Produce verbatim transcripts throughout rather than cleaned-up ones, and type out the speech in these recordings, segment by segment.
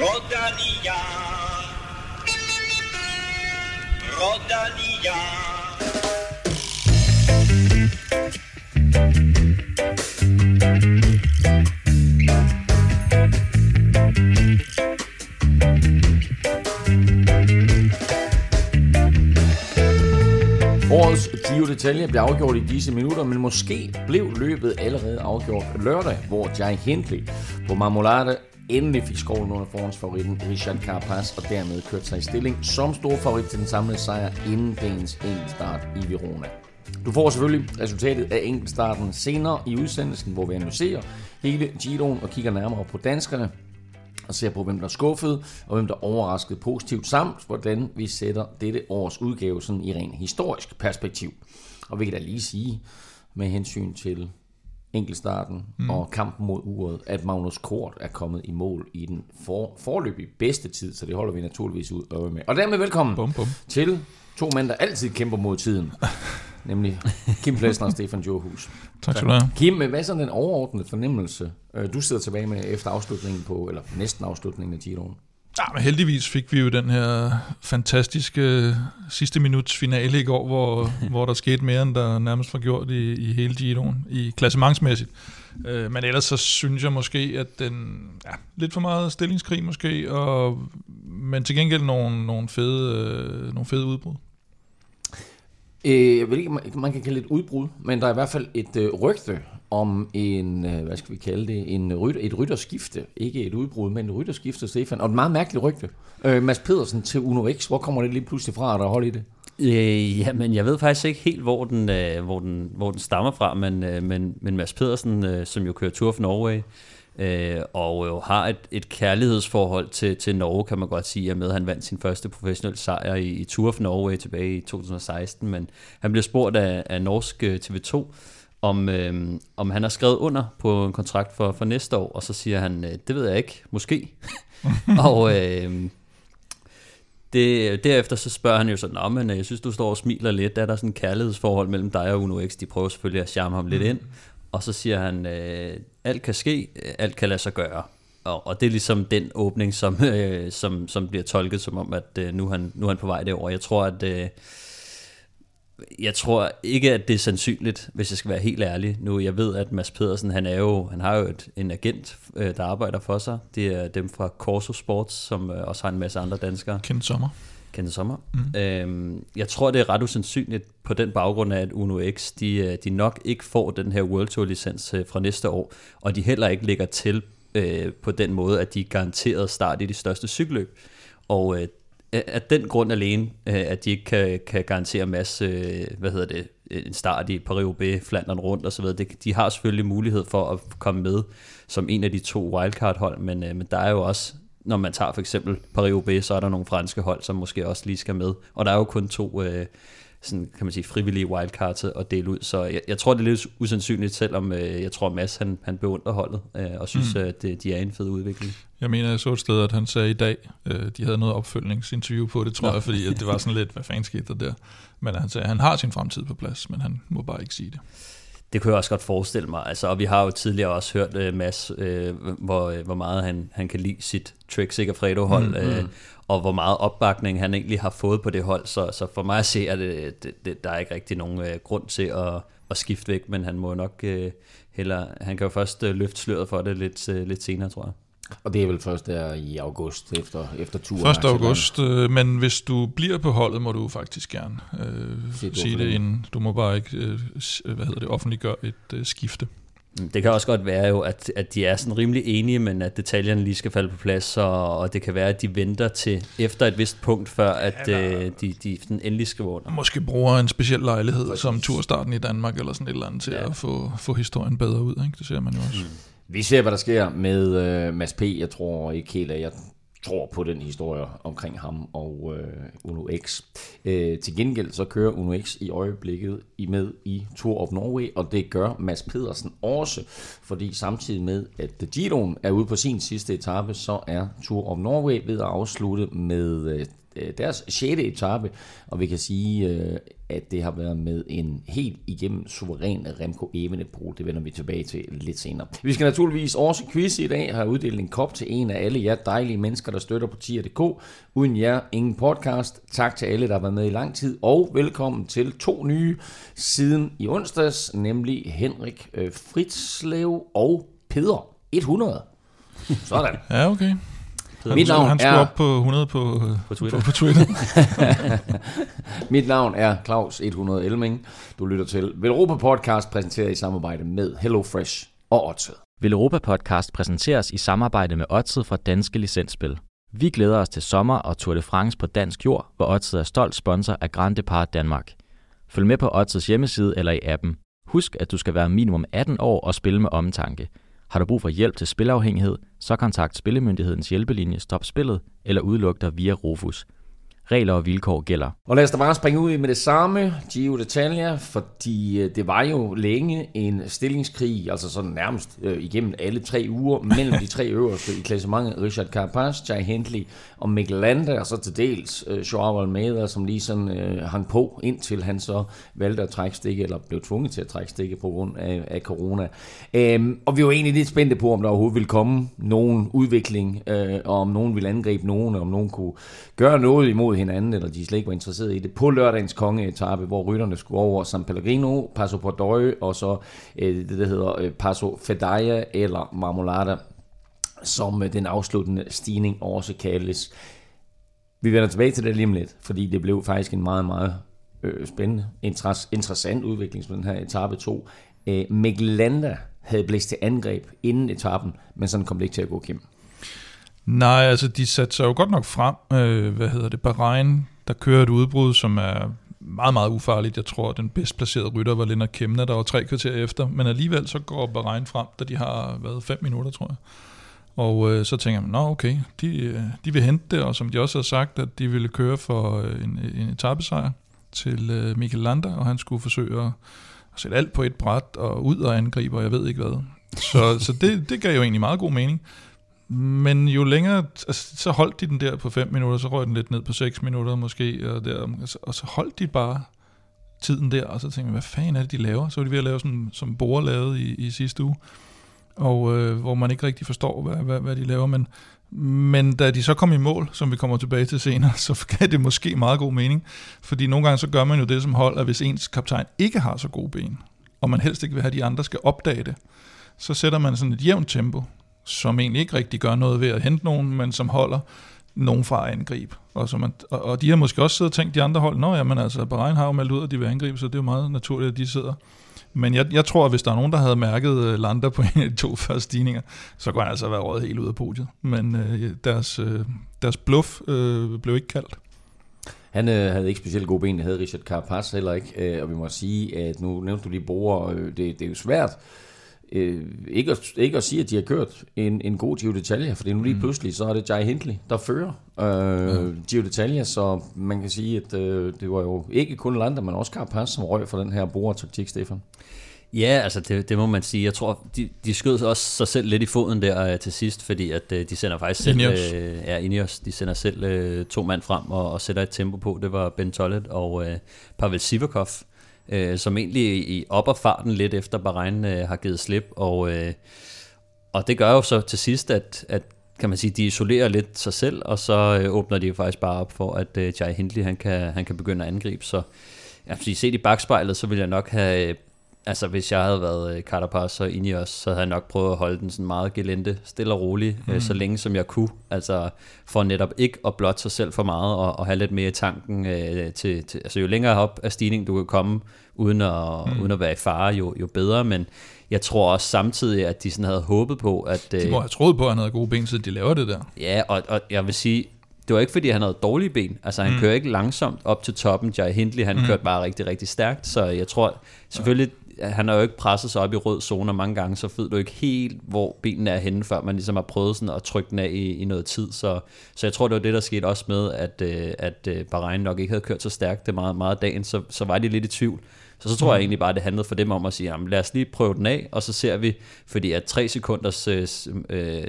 Rodania. Rodania. Årets Giro d'Italia bliver afgjort i disse minutter, men måske blev løbet allerede afgjort lørdag, hvor Jay Hindley på Marmolade endelig fik skovlen under forhåndsfavoritten Richard Carapaz og dermed kørte sig i stilling som stor favorit til den samlede sejr inden dagens enkeltstart i Verona. Du får selvfølgelig resultatet af enkeltstarten senere i udsendelsen, hvor vi analyserer hele Giroen og kigger nærmere på danskerne og ser på, hvem der skuffede og hvem der overraskede positivt, samt hvordan vi sætter dette års udgave sådan i ren historisk perspektiv. Og vi kan da lige sige med hensyn til enkeltstarten mm. og kampen mod uret, at Magnus Kort er kommet i mål i den for, forløbige bedste tid, så det holder vi naturligvis ud og øje med. Og dermed velkommen bum, bum. til to mænd, der altid kæmper mod tiden, nemlig Kim Plesner og Stefan Johus. Tak skal du have. Kim, hvad er sådan den overordnede fornemmelse, du sidder tilbage med efter afslutningen på, eller næsten afslutningen af Giroen? Ja, men heldigvis fik vi jo den her fantastiske sidste minuts finale i går, hvor, hvor der skete mere, end der nærmest var gjort i, i hele Giroen, i klassementsmæssigt. Øh, men ellers så synes jeg måske, at den ja, lidt for meget stillingskrig måske, og, men til gengæld nogle, nogle, fede, øh, nogle fede udbrud. Øh, jeg ved ikke, man kan kalde det et udbrud, men der er i hvert fald et øh, rygte om en, hvad skal vi kalde det, en rytter, et rytterskifte, ikke et udbrud, men et rytterskifte, Stefan, og et meget mærkeligt rygte. Øh, Mads Pedersen til Uno X, hvor kommer det lige pludselig fra, at der holder i det? Øh, jamen, jeg ved faktisk ikke helt, hvor den, øh, hvor den, hvor den stammer fra, men, øh, men, men Mads Pedersen, øh, som jo kører Tour of Norway, øh, og jo har et, et kærlighedsforhold til, til Norge, kan man godt sige, at med han vandt sin første professionelle sejr i, i Tour of Norway tilbage i to tusind og seksten, men han blev spurgt af, af norsk T V to, om, øh, om han har skrevet under på en kontrakt for, for næste år, og så siger han, øh, det ved jeg ikke, måske. og øh, det, derefter så spørger han jo sådan, nå, men jeg synes, du står og smiler lidt, der er der sådan et kærlighedsforhold mellem dig og Uno X, de prøver selvfølgelig at charme ham lidt ind, og så siger han, øh, alt kan ske, alt kan lade sig gøre. Og, og det er ligesom den åbning, som, øh, som, som bliver tolket som om, at øh, nu, han, nu er han på vej derover. Jeg tror, at... Øh, Jeg tror ikke, at det er sandsynligt, hvis jeg skal være helt ærlig. Nu, jeg ved, at Mads Pedersen, han, er jo, han har jo et, en agent, øh, der arbejder for sig. Det er dem fra Corso Sports, som øh, også har en masse andre danskere. Kent Sommer. Kent Sommer. Mm. Øhm, jeg tror, det er ret usandsynligt på den baggrund af, at Uno X, de, de nok ikke får den her World Tour-licens øh, fra næste år, og de heller ikke lægger til øh, på den måde, at de er garanteret start i de største cykelløb. Og øh, af den grund alene, at de ikke kan, kan garantere masse, hvad hedder det, en start i Paris-Roubaix, Flandern rundt og så videre. De har selvfølgelig mulighed for at komme med som en af de to wildcard-hold, men, men der er jo også, når man tager for eksempel Paris-Roubaix, så er der nogle franske hold, som måske også lige skal med. Og der er jo kun to sådan, kan man sige, frivillige wildcards at dele ud, så jeg, jeg tror, det er lidt usandsynligt, selvom jeg tror, Mads han, han beundrer holdet og synes, mm. at det, de er en fed udvikling. Jeg mener, jeg så et sted, at han sagde i dag, øh, de havde noget opfølgningsinterview på det, tror Nå. jeg, fordi at det var sådan lidt, hvad fanden skete der der. Men han sagde, at han har sin fremtid på plads, men han må bare ikke sige det. Det kunne jeg også godt forestille mig. Altså, og vi har jo tidligere også hørt øh, Mads, øh, hvor, øh, hvor meget han, han kan lide sit Trek-Segafredo-hold, mm, øh, mm. og hvor meget opbakning han egentlig har fået på det hold. Så, så for mig at se, at det, det, det, der er ikke rigtig nogen øh, grund til at, at skifte væk, men han må nok øh, hellere, han kan jo først øh, løfte sløret for det lidt, øh, lidt senere, tror jeg. Og det er vel først der i august, efter, efter turen. første august, øh, men hvis du bliver på holdet, må du faktisk gerne øh, sige det, det inden. Du må bare ikke øh, hvad hedder det, offentliggøre et øh, skifte. Det kan også godt være jo, at, at de er sådan rimelig enige, men at detaljerne lige skal falde på plads, og, og det kan være, at de venter til efter et vist punkt, før at ja, øh, de, de endelig skal vågne. Måske bruger en speciel lejlighed, Præcis. som turstarten i Danmark, eller sådan et eller andet, til ja. at få, få historien bedre ud. Ikke? Det ser man jo også. Mm. Vi ser, hvad der sker med øh, Mads P. Jeg tror ikke helt, at jeg tror på den historie omkring ham og øh, Uno X. Øh, til gengæld så kører Uno X i øjeblikket i med i Tour of Norway, og det gør Mads Pedersen også, fordi samtidig med, at Giroen er ude på sin sidste etape, så er Tour of Norway ved at afslutte med øh, deres sjette etape, og vi kan sige, at det har været med en helt igennem suveræn Remco Evenepoel. Det vender vi tilbage til lidt senere. Vi skal naturligvis også quiz i dag, har uddelt en kop til en af alle jer dejlige mennesker, der støtter på tier punktum d k. Uden jer, ingen podcast. Tak til alle, der har været med i lang tid, og velkommen til to nye siden i onsdags, nemlig Henrik Fritslev og Peder et hundrede. Sådan. Ja, okay. Mit navn han skulle er... op på hundrede på, på Twitter. På, på Twitter. Mit navn er Claus et hundrede Elming. Du lytter til Velropa Podcast, præsenteret i samarbejde med HelloFresh og Odset. Velropa Podcast præsenteres i samarbejde med Odset fra Danske Licensspil. Vi glæder os til sommer og Tour de France på dansk jord, hvor Odset er stolt sponsor af Grand Depart Danmark. Følg med på Odsets hjemmeside eller i appen. Husk, at du skal være minimum atten år og spille med omtanke. Har du brug for hjælp til spilafhængighed, så kontakt Spillemyndighedens hjælpelinje Stop Spillet eller udluk dig via Rofus. Regler og vilkår gælder. Og lad os da bare springe ud med det samme, Giro d'Italia, fordi det var jo længe en stillingskrig, altså sådan nærmest øh, igennem alle tre uger, mellem de tre øverste i klassementet, Richard Carapaz, Jay Hindley og Mikkel Landa, og så til dels øh, Joao Almeida, som lige sådan øh, hang på, indtil han så valgte at trække stikke, eller blev tvunget til at trække stikke på grund af, af corona. Øhm, og vi var egentlig lidt spændte på, om der overhovedet ville komme nogen udvikling, øh, og om nogen ville angribe nogen, og om nogen kunne gøre noget imod hinanden, eller de slet ikke var interesseret i det, på lørdagens kongeetappe, hvor rytterne skulle over San Pellegrino, Passo Pordoi, og så øh, det, der hedder øh, Passo Fedaya eller Marmolada, som øh, den afsluttende stigning også kaldes. Vi vender tilbage til det lige om lidt, fordi det blev faktisk en meget, meget øh, spændende, interess- interessant udvikling som den her etape to. Øh, Mikkel Landa havde blæst til angreb inden etappen, men sådan kom det ikke til at gå, Kim. Nej, altså de satte sig jo godt nok frem. Øh, hvad hedder det? Bahrain, der kører et udbrud, som er meget, meget ufarligt. Jeg tror, den bedst placerede rytter var Lennart Kemmler, der var tre kvarter efter. Men alligevel så går Bahrain frem, da de har været fem minutter, tror jeg. Og øh, så tænker man, nå okay, de, de vil hente det, og som de også har sagt, at de ville køre for en, en etapesejr til øh, Mikkel Landa, og han skulle forsøge at sætte alt på et bræt og ud og angribe, og jeg ved ikke hvad. Så, så det, det gav jo egentlig meget god mening. Men jo længere, altså, så holdt de den der på fem minutter, så røg den lidt ned på seks minutter måske, og, der, altså, og så holdt de bare tiden der, og så tænkte jeg, hvad fanden er det, de laver? Så var de ved at lave sådan, som Bora lavede i, i sidste uge, og øh, hvor man ikke rigtig forstår, hvad, hvad, hvad de laver, men, men da de så kom i mål, som vi kommer tilbage til senere, så gav det måske meget god mening, fordi nogle gange så gør man jo det som hold, at hvis ens kaptajn ikke har så gode ben, og man helst ikke vil have, at de andre skal opdage det, så sætter man sådan et jævnt tempo, som egentlig ikke rigtig gør noget ved at hente nogen, men som holder nogen fra at angribe. Og, så man, og, og de har måske også siddet og tænkt, de andre hold, nå jamen altså, Bahrain har jo meldt ud, at de vil angribe, så det er jo meget naturligt, at de sidder. Men jeg, jeg tror, at hvis der er nogen, der havde mærket Landa på en af de to første stigninger, så kunne han altså være røget helt ud af podiet. Men øh, deres, øh, deres bluff øh, blev ikke kaldt. Han øh, havde ikke specielt gode ben, det havde Richard Carapaz heller ikke, øh, og vi må sige, at nu nævnte du lige Bora, øh, det, det er jo svært, Øh, ikke, at, ikke at sige, at de har kørt en, en god Giro d'Italia, for nu lige mm. pludselig, så er det Jay Hindley, der fører øh, mm. Giro d'Italia, så man kan sige, at øh, det var jo ikke kun Landa, men også Carapaz, som røg for den her brugertaktik, Stefan. Ja, altså det, det må man sige. Jeg tror, de, de skød også sig selv lidt i foden der øh, til sidst, fordi at øh, de sender faktisk selv Ineos. Øh, ja, Ineos, de sender selv øh, to mand frem og, og sætter et tempo på. Det var Ben Tollett og øh, Pavel Sivakov, Øh, som egentlig i op og farten lidt efter Bahrain øh, har givet slip, og, øh, og det gør jo så til sidst, at, at kan man sige, de isolerer lidt sig selv, og så øh, åbner de jo faktisk bare op for, at øh, Jay Hindley han kan, han kan begynde at angribe. Så altså, set i bagspejlet, så ville jeg nok have, øh, altså hvis jeg havde været øh, Carapaz og Ineos, så havde jeg nok prøvet at holde den sådan meget gelente, stille og rolig, øh, mm. så længe som jeg kunne, altså for netop ikke at blotte sig selv for meget, og, og have lidt mere i tanken, øh, til, til, altså jo længere op af stigningen du kan komme, uden at, mm. uden at være i fare, jo, jo bedre, men jeg tror også samtidig, at de sådan havde håbet på, at... De må have troet på, at han havde gode ben, så de laver det der. Ja, og, og jeg vil sige, det var ikke fordi, han havde dårlige ben, altså han mm. kører ikke langsomt op til toppen, Jay Hindley, han mm. kørte bare rigtig, rigtig stærkt, så jeg tror selvfølgelig, han har jo ikke presset sig op i rød zone mange gange, så ved du ikke helt, hvor benene er henne, før man ligesom har prøvet sådan at trykke den af i, i noget tid. Så, så jeg tror, det var det, der skete også med, at, at Bahrain nok ikke havde kørt så stærkt det meget, meget dagen, så, så var de lidt i tvivl. Så så tror jeg egentlig bare, det handlede for dem om at sige, jamen, lad os lige prøve den af, og så ser vi, fordi at tre sekunders øh,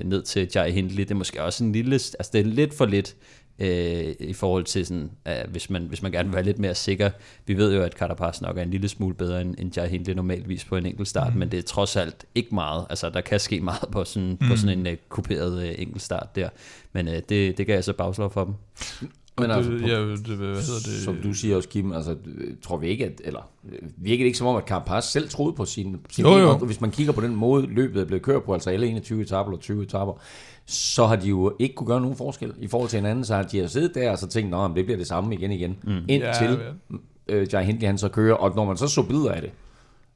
ned til Jay Hindley, det er måske også en lille, altså det er lidt for lidt øh, i forhold til sådan, øh, hvis man hvis man gerne vil være lidt mere sikker. Vi ved jo, at Carapaz nok er en lille smule bedre end, end Jay Hindley normalvis på en enkeltstart, mm. men det er trods alt ikke meget. Altså der kan ske meget på sådan mm. på sådan en øh, kuperet øh, enkeltstart der, men øh, det det gav altså bagslag for dem. Men altså, det, ja, det, hvad hedder det? Som du siger også, Kim, altså, tror vi ikke, at, eller virkede det ikke som om, at Carapaz selv troede på sin, sin jo, jo. Hvis man kigger på den måde, løbet er blevet kørt på, altså alle enogtyve etapper og tyve etapper, så har de jo ikke kunne gøre nogen forskel i forhold til hinanden, så har de jo siddet der og så tænkt, nå, men det bliver det samme igen igen, mm. indtil ja, ja. Jay Hindley han så kører, og når man så så billeder af det,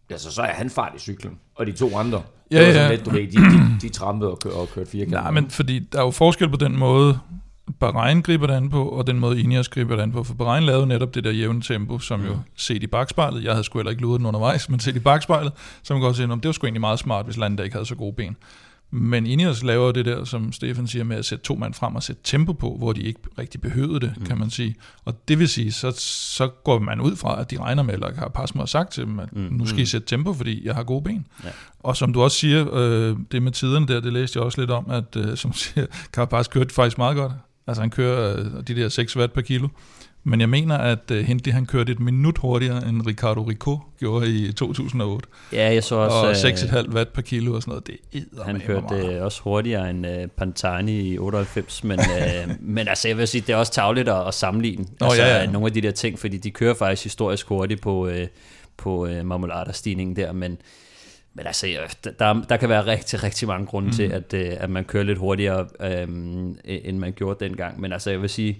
altså, så er han fart i cyklen, og de to andre, ja, det var sådan ja. Lidt, du ved, de, de, de trampede og, kør, og kørte fire kilometer. Nej, men fordi der er jo forskel på den måde, Bahrain griber det an på, og den måde Ineos griber det an på, for Bahrain lavede netop det der jævne tempo, som mm. jo set i bakspejlet, jeg havde sgu heller ikke luret den undervejs, men set i bakspejlet, som godt sige, det var sgu egentlig meget smart, hvis Landa ikke havde så gode ben. Men Ineos laver det der, som Stefan siger, med at sætte to mand frem og sætte tempo på, hvor de ikke rigtig behøvede det, mm. kan man sige. Og det vil sige, så, så går man ud fra, at de regner med, eller har Pasmo og sagt til dem, at mm. nu skal I sætte tempo, fordi jeg har gode ben. Ja. Og som du også siger, øh, det med tiderne der, det læste jeg også lidt om, at øh, som siger, Carapaz kørte faktisk meget godt. Altså han kører øh, de der seks watt per kilo. Men jeg mener, at Hindley han kørte et minut hurtigere, end Ricardo Rico gjorde i to tusind og otte. Ja, jeg så også... Og seks komma fem øh, watt per kilo og sådan noget, det æder han kørte meget. Også hurtigere end øh, Pantani i otteoghalvfems, men, øh, men altså jeg vil sige, det er også tarvligt at, at sammenligne oh, altså, ja, ja. Nogle af de der ting, fordi de kører faktisk historisk hurtigt på, øh, på øh, marmoladerstigningen der, men... Men altså, der, der kan være rigtig, rigtig mange grunde mm. til, at, at man kører lidt hurtigere, øh, end man gjorde dengang. Men altså, jeg vil sige,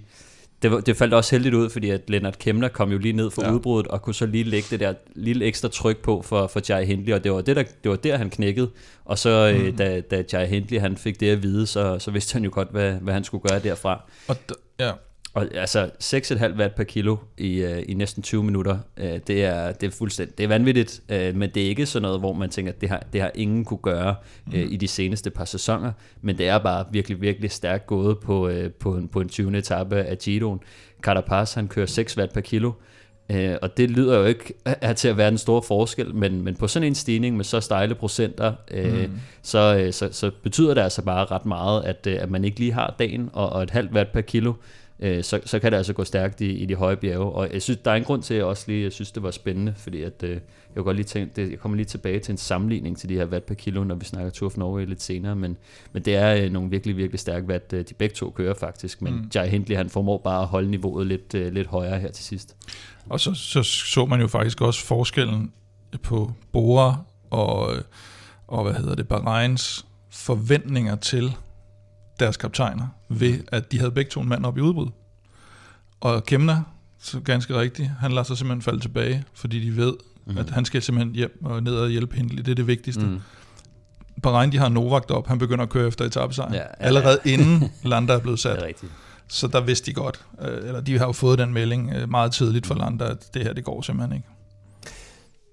det, det faldt også heldigt ud, fordi at Lennart Kemmler kom jo lige ned fra ja. Udbruddet, og kunne så lige lægge det der lille ekstra tryk på for, for Jay Hindley, og det var, det, der, det var der, han knækkede. Og så mm. da, da Jay Hindley han fik det at vide, så, så vidste han jo godt, hvad, hvad han skulle gøre derfra. Og d- ja. Og altså seks komma fem watt per kilo i, øh, i næsten tyve minutter, øh, det, er, det er fuldstændig, det er vanvittigt, øh, men det er ikke sådan noget, hvor man tænker, at det har, det har ingen kunne gøre øh, mm. i de seneste par sæsoner, men det er bare virkelig, virkelig stærkt gået på, øh, på, en, på en tyvende etape af Giroen. Carapaz, han kører seks watt per kilo, øh, og det lyder jo ikke at til at være den store forskel, men, men på sådan en stigning med så stejle procenter, øh, mm. så, øh, så, så betyder det altså bare ret meget, at, øh, at man ikke lige har dagen og, og et halvt watt per kilo, Så, så kan det altså gå stærkt i, i de høje bjerge, og jeg synes, der er en grund til, at jeg også lige jeg synes, det var spændende, fordi at, øh, jeg, godt lige tænke, det, jeg kommer lige tilbage til en sammenligning til de her watt per kilo, når vi snakker Tour of Norway lidt senere, men, men det er øh, nogle virkelig, virkelig stærke watt, øh, de begge to kører faktisk, men mm. Jay Hindley, han formår bare at holde niveauet lidt, øh, lidt højere her til sidst. Og så, så så man jo faktisk også forskellen på Bora og, og hvad hedder det, Bahrains forventninger til deres kaptajner, ved at de havde begge to en mand op i udbrud. Og Kemner, så ganske rigtigt, han lader sig simpelthen falde tilbage, fordi de ved, mm. at han skal simpelthen hjem og ned og hjælpe Hindley. Det er det vigtigste. Mm. Bahrain, de har Novak op, han begynder at køre efter etapesejren, ja, ja, ja. Allerede inden Landa er blevet sat. Det er så der vidste de godt, eller de har jo fået den melding meget tidligt fra Landa, at det her, det går simpelthen ikke.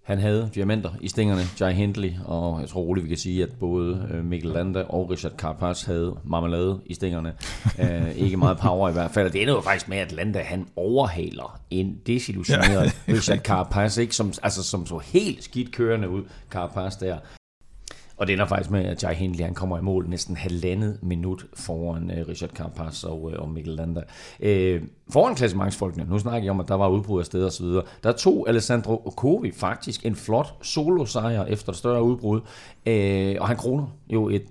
Han havde diamanter i stængerne, Jay Hindley, og jeg tror roligt, vi kan sige, at både Mikkel Landa og Richard Carapaz havde marmelade i stængerne. Æh, ikke meget power i hvert fald, og det ender jo faktisk med, at Landa han overhaler en desillusioneret ja. Richard Carapaz, ikke? Som, altså, som så helt skidt kørende ud, Carapaz der. Og det ender faktisk med, at Jay Hindley han kommer i mål næsten halvandet minut foran uh, Richard Carapaz og, uh, og Mikkel Landa. Uh, foran klassementsfolkene, nu snakker jeg om, at der var udbrud af sted og så videre. Der tog Alessandro Covi faktisk en flot solosejr efter et større udbrud. Uh, og han kroner jo et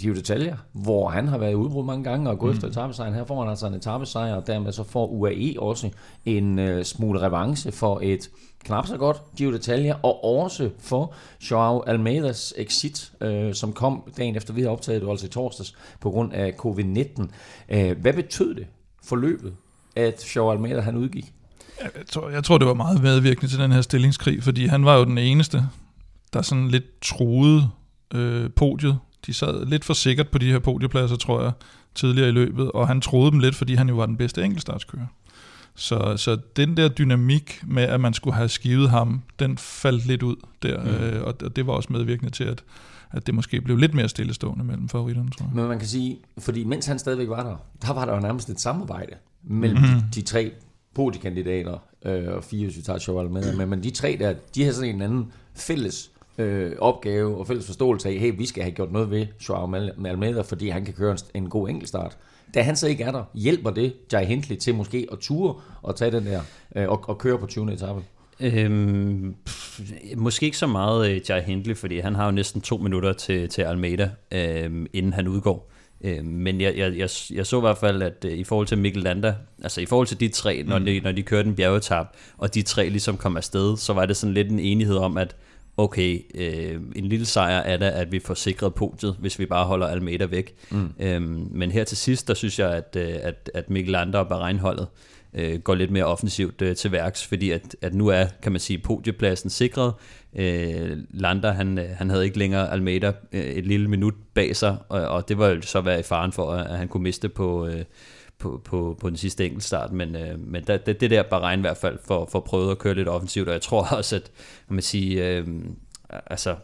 Giro d'Italia, hvor han har været i udbrud mange gange og gået mm. efter etapesejren. Her får han altså en etapesejr, og dermed så får U A E også en uh, smule revanche for et knap så godt, Giro d'Italia, og også for Joao Almeidas exit, øh, som kom dagen efter vi havde optaget det, altså i torsdags, på grund af covid nitten. Øh, hvad betød det for løbet, at Joao Almeida han udgik? Jeg tror, jeg tror, det var meget medvirkende til den her stillingskrig, fordi han var jo den eneste, der sådan lidt troede øh, podiet. De sad lidt for sikkert på de her podiepladser, tror jeg, tidligere i løbet, og han troede dem lidt, fordi han jo var den bedste enkeltstartskører. Så, så den der dynamik med, at man skulle have skivet ham, den faldt lidt ud der, mm. øh, og det var også medvirkende til, at, at det måske blev lidt mere stillestående mellem favoritterne, tror jeg. Men man kan sige, fordi mens han stadigvæk var der, der var der jo nærmest et samarbejde mellem mm. de, de tre podiekandidater, øh, og fire, hvis vi tager Joao Almeida, men de tre der, de havde sådan en anden fælles øh, opgave og fælles forståelse af, hey, vi skal have gjort noget ved Joao Almeida, fordi han kan køre en, en god enkeltstart. Da han så ikke er der, hjælper det Jay Hindley til måske at ture og tage den der øh, og, og køre på tyvende etape? Øhm, pff, måske ikke så meget øh, Jay Hindley, fordi han har jo næsten to minutter til, til Almeida, øh, inden han udgår. Øh, men jeg, jeg, jeg, jeg så i hvert fald, at øh, i forhold til Mikkel Landa, altså i forhold til de tre, når, mm. de, når de kørte en bjergetap, og de tre ligesom kom afsted, så var det sådan lidt en enighed om, at okay, øh, en lille sejr er da, at vi får sikret podiet, hvis vi bare holder Almeida væk. Mm. Øhm, men her til sidst, der synes jeg, at, at, at Mikkel Landa og Bahrain-holdet øh, går lidt mere offensivt øh, til værks, fordi at, at nu er, kan man sige, podiepladsen sikret. Øh, Landa, han, han havde ikke længere Almeida øh, et lille minut bag sig, og, og det var jo så være i faren for, at han kunne miste på... Øh, På, på, på den sidste enkeltstart, men, øh, men der, det, det der Bahrain i hvert fald for, for prøvet at køre lidt offensivt, og jeg tror også, at man siger, øh, altså,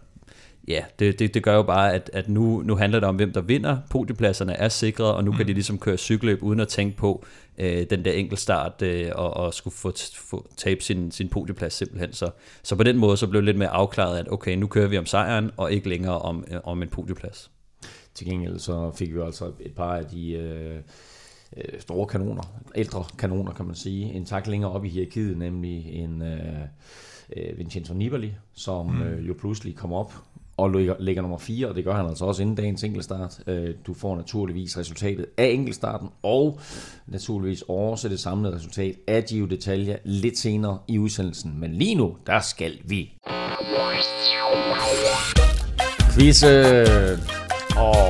ja, det, det, det gør jo bare, at, at nu, nu handler det om, hvem der vinder, podiepladserne er sikret, og nu kan de ligesom køre cykelløb uden at tænke på øh, den der enkeltstart, øh, og, og skulle få, få tabe sin, sin podieplads simpelthen, så, så på den måde, så blev det lidt mere afklaret, at okay, nu kører vi om sejren, og ikke længere om, øh, om en podieplads. Til gengæld så fik vi altså et par af de... Øh store kanoner, ældre kanoner kan man sige, en tak længere op i hierarkiet, nemlig en øh, Vincenzo Nibali, som mm. øh, jo pludselig kom op og ligger nummer fire, og det gør han altså også inden dagens enkeltstart. Øh, du får naturligvis resultatet af enkeltstarten, og naturligvis også det samlede resultat af Giro d'Italia lidt senere i udsendelsen, men lige nu, der skal vi quizze, og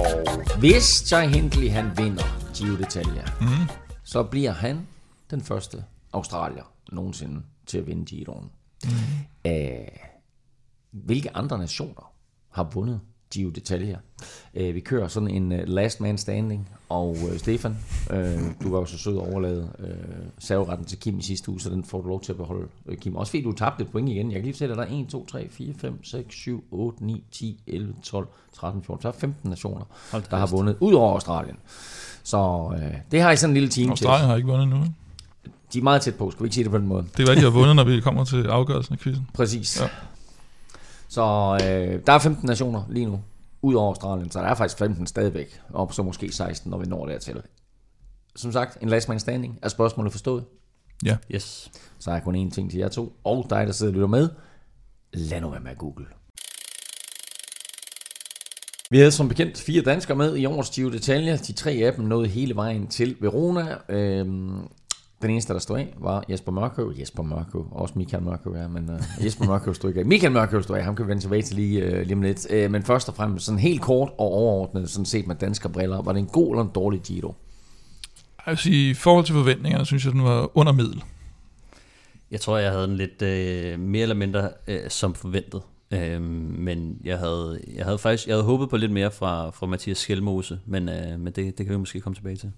hvis Jay Hindley han vinder Giro d'Italia, mm. så bliver han den første australier nogensinde til at vinde Giroen. Mm. Æh, hvilke andre nationer har vundet Giro d'Italia? Æh, vi kører sådan en uh, last man standing, og uh, Stefan, uh, du var jo så sød at overlade uh, serveretten til Kim i sidste uge, så den får du lov til at beholde, uh, Kim. Også fordi du tabte et point igen. Jeg kan lige fortælle dig, der er en, to, tre, fire, fem, seks, syv, otte, ni, ti, elleve, tolv, tretten, fjorten, så er femten nationer, der har vundet ud over Australien. Så øh, det har I sådan en lille team til. Australien har ikke vundet nu. De er meget tæt på, skal vi ikke sige det på den måde. Det er hvad de har vundet, når vi kommer til afgørelsen af quizzen. Præcis. Ja. Så øh, der er femten nationer lige nu, ud over Australien, så der er faktisk femten stadigvæk, og så måske seksten, når vi når dertil. Som sagt, en last man standing. Er spørgsmålet forstået? Ja. Yes. Så er jeg kun én ting til jer to, og dig, der sidder og lytter med. Lad nu være med at google. Vi havde som bekendt fire danskere med i årets Giro d'Italia. De tre af dem nåede hele vejen til Verona. Øhm, den eneste, der stod af, var Jesper Mørkøv. Jesper Mørkøv, også Michael Mørkøv, ja, men uh, Jesper Mørkøv stod ikke af. Michael Mørkøv stod af, ham kan vi vende tilbage til lige, uh, lige om lidt. Uh, men først og fremmest, sådan helt kort og overordnet, sådan set med danske briller, var det en god eller en dårlig Giro? Altså i forhold til forventningerne, synes jeg, den var under middel. Jeg tror, jeg havde den lidt uh, mere eller mindre uh, som forventet. Øhm, men jeg havde, jeg havde faktisk jeg havde håbet på lidt mere fra, fra Mathias Skelmose, men, øh, men det, det kan vi måske komme tilbage til.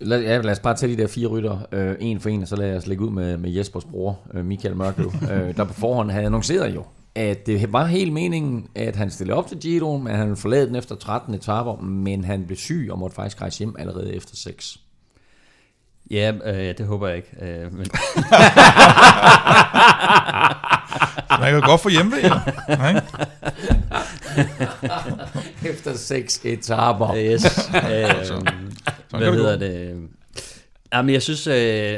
Lad, ja, lad os bare tage de der fire rytter øh, en for en, og så lad os lægge ud med, med Jespers bror, øh, Michael Mørkøv, øh, der på forhånd havde annonceret jo, at det var helt meningen, at han stillede op til Giroen, men han forlade den efter tretten etaper, men han blev syg og måtte faktisk rejse hjem allerede efter seks. Ja, øh, det håber jeg ikke. Øh, men... Man kan godt få hjemme, ja. Nej. Efter seks etaper. Yes. Øh, hvad hedder det? Jamen, jeg synes,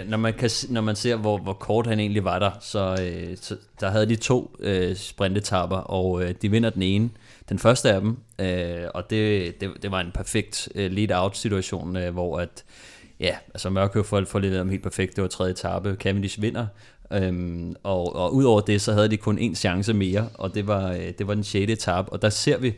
når man, kan, når man ser, hvor, hvor kort han egentlig var der, så, så der havde de to øh, sprintetapper, og øh, de vinder den ene. Den første af dem, øh, og det, det, det var en perfekt øh, lead-out-situation, øh, hvor at, ja, altså Mørkøv får lidt af dem helt perfekt. Det var tredje etape. Cavendish vinder. Øhm, og, og ud over det, så havde de kun én chance mere, og det var, det var den sjette etape, og der ser vi,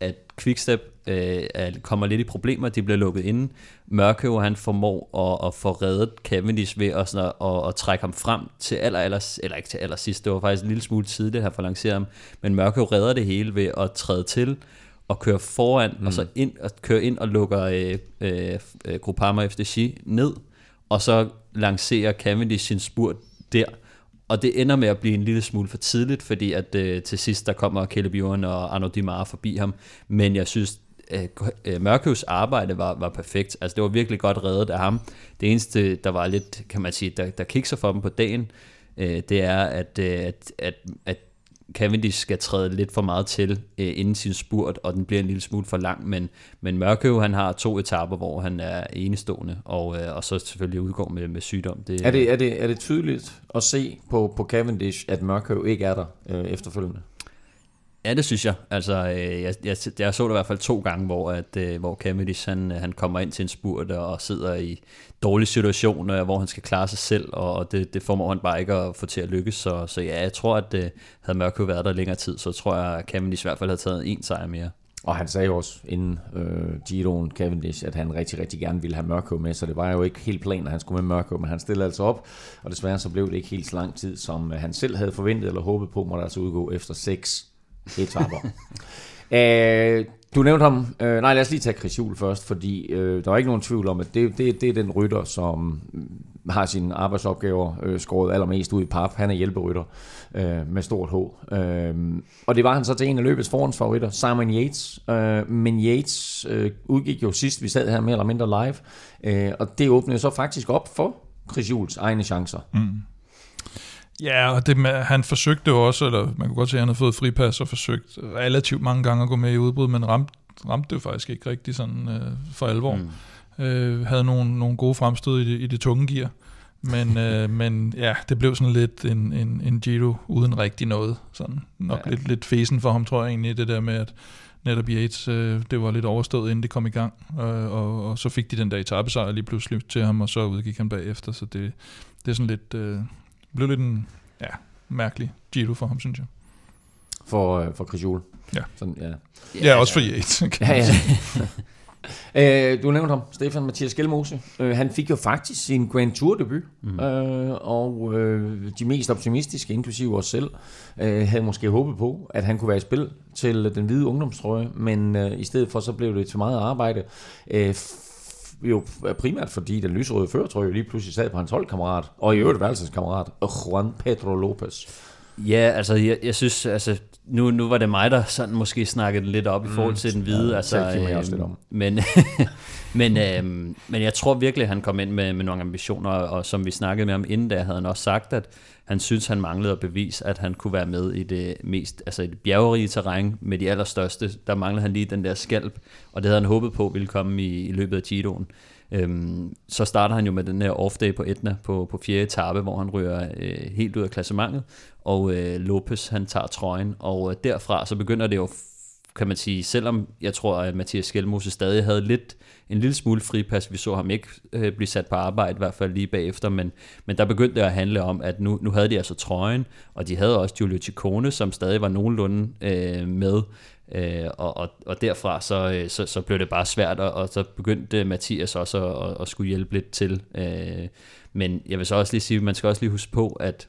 at Quickstep øh, kommer lidt i problemer, de bliver lukket inden. Mørkøv, han formår at, at få reddet Cavendish ved at, sådan at, at, at trække ham frem til aller, aller, eller ikke til allersidst, det var faktisk en lille smule tidligt her for at lancere ham, men Mørkøv redder det hele ved at træde til og køre foran, mm. og så ind og køre ind og lukker øh, øh, Groupama F D C ned, og så lancerer Cavendish sin spurt der, og det ender med at blive en lille smule for tidligt, fordi at øh, til sidst der kommer Caleb Ewan og Arnaud Démare forbi ham, men jeg synes øh, Mørkøvs arbejde var, var perfekt, altså det var virkelig godt reddet af ham. Det eneste der var lidt, kan man sige, der, der kikser for dem på dagen, øh, det er at, øh, at, at, at Cavendish skal træde lidt for meget til øh, inden sin spurt, og den bliver en lille smule for lang, men, men Mørkøv, han har to etaper, hvor han er enestående, og, øh, og så selvfølgelig udgår med, med sygdom. Det, er, det, er, det, er det tydeligt at se på, på Cavendish, at Mørkøv ikke er der øh, efterfølgende? Ja, det synes jeg. Altså, jeg, jeg, jeg så det i hvert fald to gange, hvor, at, hvor Cavendish han, han kommer ind til en spurt og sidder i dårlige situationer, hvor han skal klare sig selv, og det, det formår han bare ikke at få til at lykkes. Så, så ja, jeg tror, at havde Mørkøv været der længere tid, så tror jeg, at Cavendish i hvert fald havde taget en sejr mere. Og han sagde jo også inden øh, Giroen Cavendish, at han rigtig, rigtig gerne ville have Mørkøv med, så det var jo ikke helt planen, at han skulle med Mørkøv, men han stillede altså op, og desværre så blev det ikke helt så lang tid, som han selv havde forventet eller håbet på, måtte altså udgå efter seks etaper. Æh, du nævnte ham. Øh, nej, lad os lige tage Chris Juel først, fordi øh, der er ikke nogen tvivl om, at det, det, det er den rytter, som har sine arbejdsopgaver øh, skåret allermest ud i pap. Han er hjælperytter øh, med stort H. Øh, og det var han så til en af løbets forhåndsfavoritter, Simon Yates. Øh, men Yates øh, udgik jo sidst, vi sad her mere eller mindre live, øh, og det åbnede så faktisk op for Chris Juels egne chancer. Mm. Ja, og det, han forsøgte jo også, eller man kunne godt se, at han havde fået fripas og forsøgt relativt mange gange at gå med i udbrud, men ramte, ramte det faktisk ikke rigtig sådan øh, for alvor. Mm. Øh, havde nogle, nogle gode fremstød i det, i det tunge gear, men, øh, men ja, det blev sådan lidt en, en, en Giro uden rigtig noget. Sådan nok ja. lidt, lidt fesen for ham, tror jeg egentlig, det der med, at netop Yates, øh, det var lidt overstået, inden det kom i gang, øh, og, og så fik de den der etapesejr lige pludselig til ham, og så udgik han bagefter, så det, det er sådan lidt... Øh, Det blev lidt en ja, mærkelig Giro for ham, synes jeg. For, øh, for Chris Juel. Ja. Sådan, ja. Ja, ja, også for Yates. Ja, ja. øh, du nævnte ham, Stefan. Mathias Skelmose. Øh, han fik jo faktisk sin Grand Tour-debut, mm. øh, og øh, de mest optimistiske, inklusive os selv, øh, havde måske håbet på, at han kunne være i spil til den hvide ungdomstrøje, men øh, i stedet for så blev det til meget arbejde. Øh, jo primært fordi den lyserøde førertrøje lige pludselig sad på hans holdkammerat, og i øvrigt værelseskammerat, Juan Pedro Lopez. Ja, altså jeg, jeg synes, altså nu, nu var det mig, der sådan måske snakkede lidt op i forhold til mm, den hvide. Ja, altså, øh, men men, øh, men jeg tror virkelig, at han kom ind med, med nogle ambitioner, og som vi snakkede med ham inden da, havde han også sagt, at han synes, han manglede at bevise, at han kunne være med i det mest, altså i det bjergerige terræn med de allerstørste. Der manglede han lige den der skalp, og det havde han håbet på ville komme i, i løbet af Giroen. Øhm, så starter han jo med den her off-day på Etna på, på fjerde etape, hvor han ryger øh, helt ud af klassementet, og øh, Lopez han tager trøjen, og øh, derfra så begynder det jo, kan man sige, selvom jeg tror, at Mathias Skelmose stadig havde lidt, en lille smule fripas, vi så ham ikke øh, blive sat på arbejde, i hvert fald lige bagefter, men, men der begyndte det at handle om, at nu, nu havde de altså trøjen, og de havde også Giulio Ciccone, som stadig var nogenlunde øh, med, øh, og, og, og derfra så, så, så blev det bare svært, og, og så begyndte Mathias også at, at, at skulle hjælpe lidt til, øh, men jeg vil så også lige sige, man skal også lige huske på, at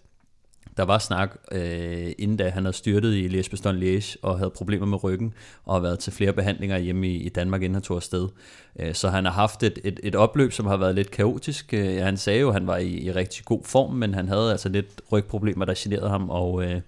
der var snak, øh, inden da han havde styrtet i Liège-Bastogne-Liège og havde problemer med ryggen og været til flere behandlinger hjemme i, i Danmark, inden han tog afsted. Øh, så han har haft et, et, et opløb, som har været lidt kaotisk. Øh, han sagde jo, at han var i, i rigtig god form, men han havde altså lidt rygproblemer, der generede ham. Og, øh,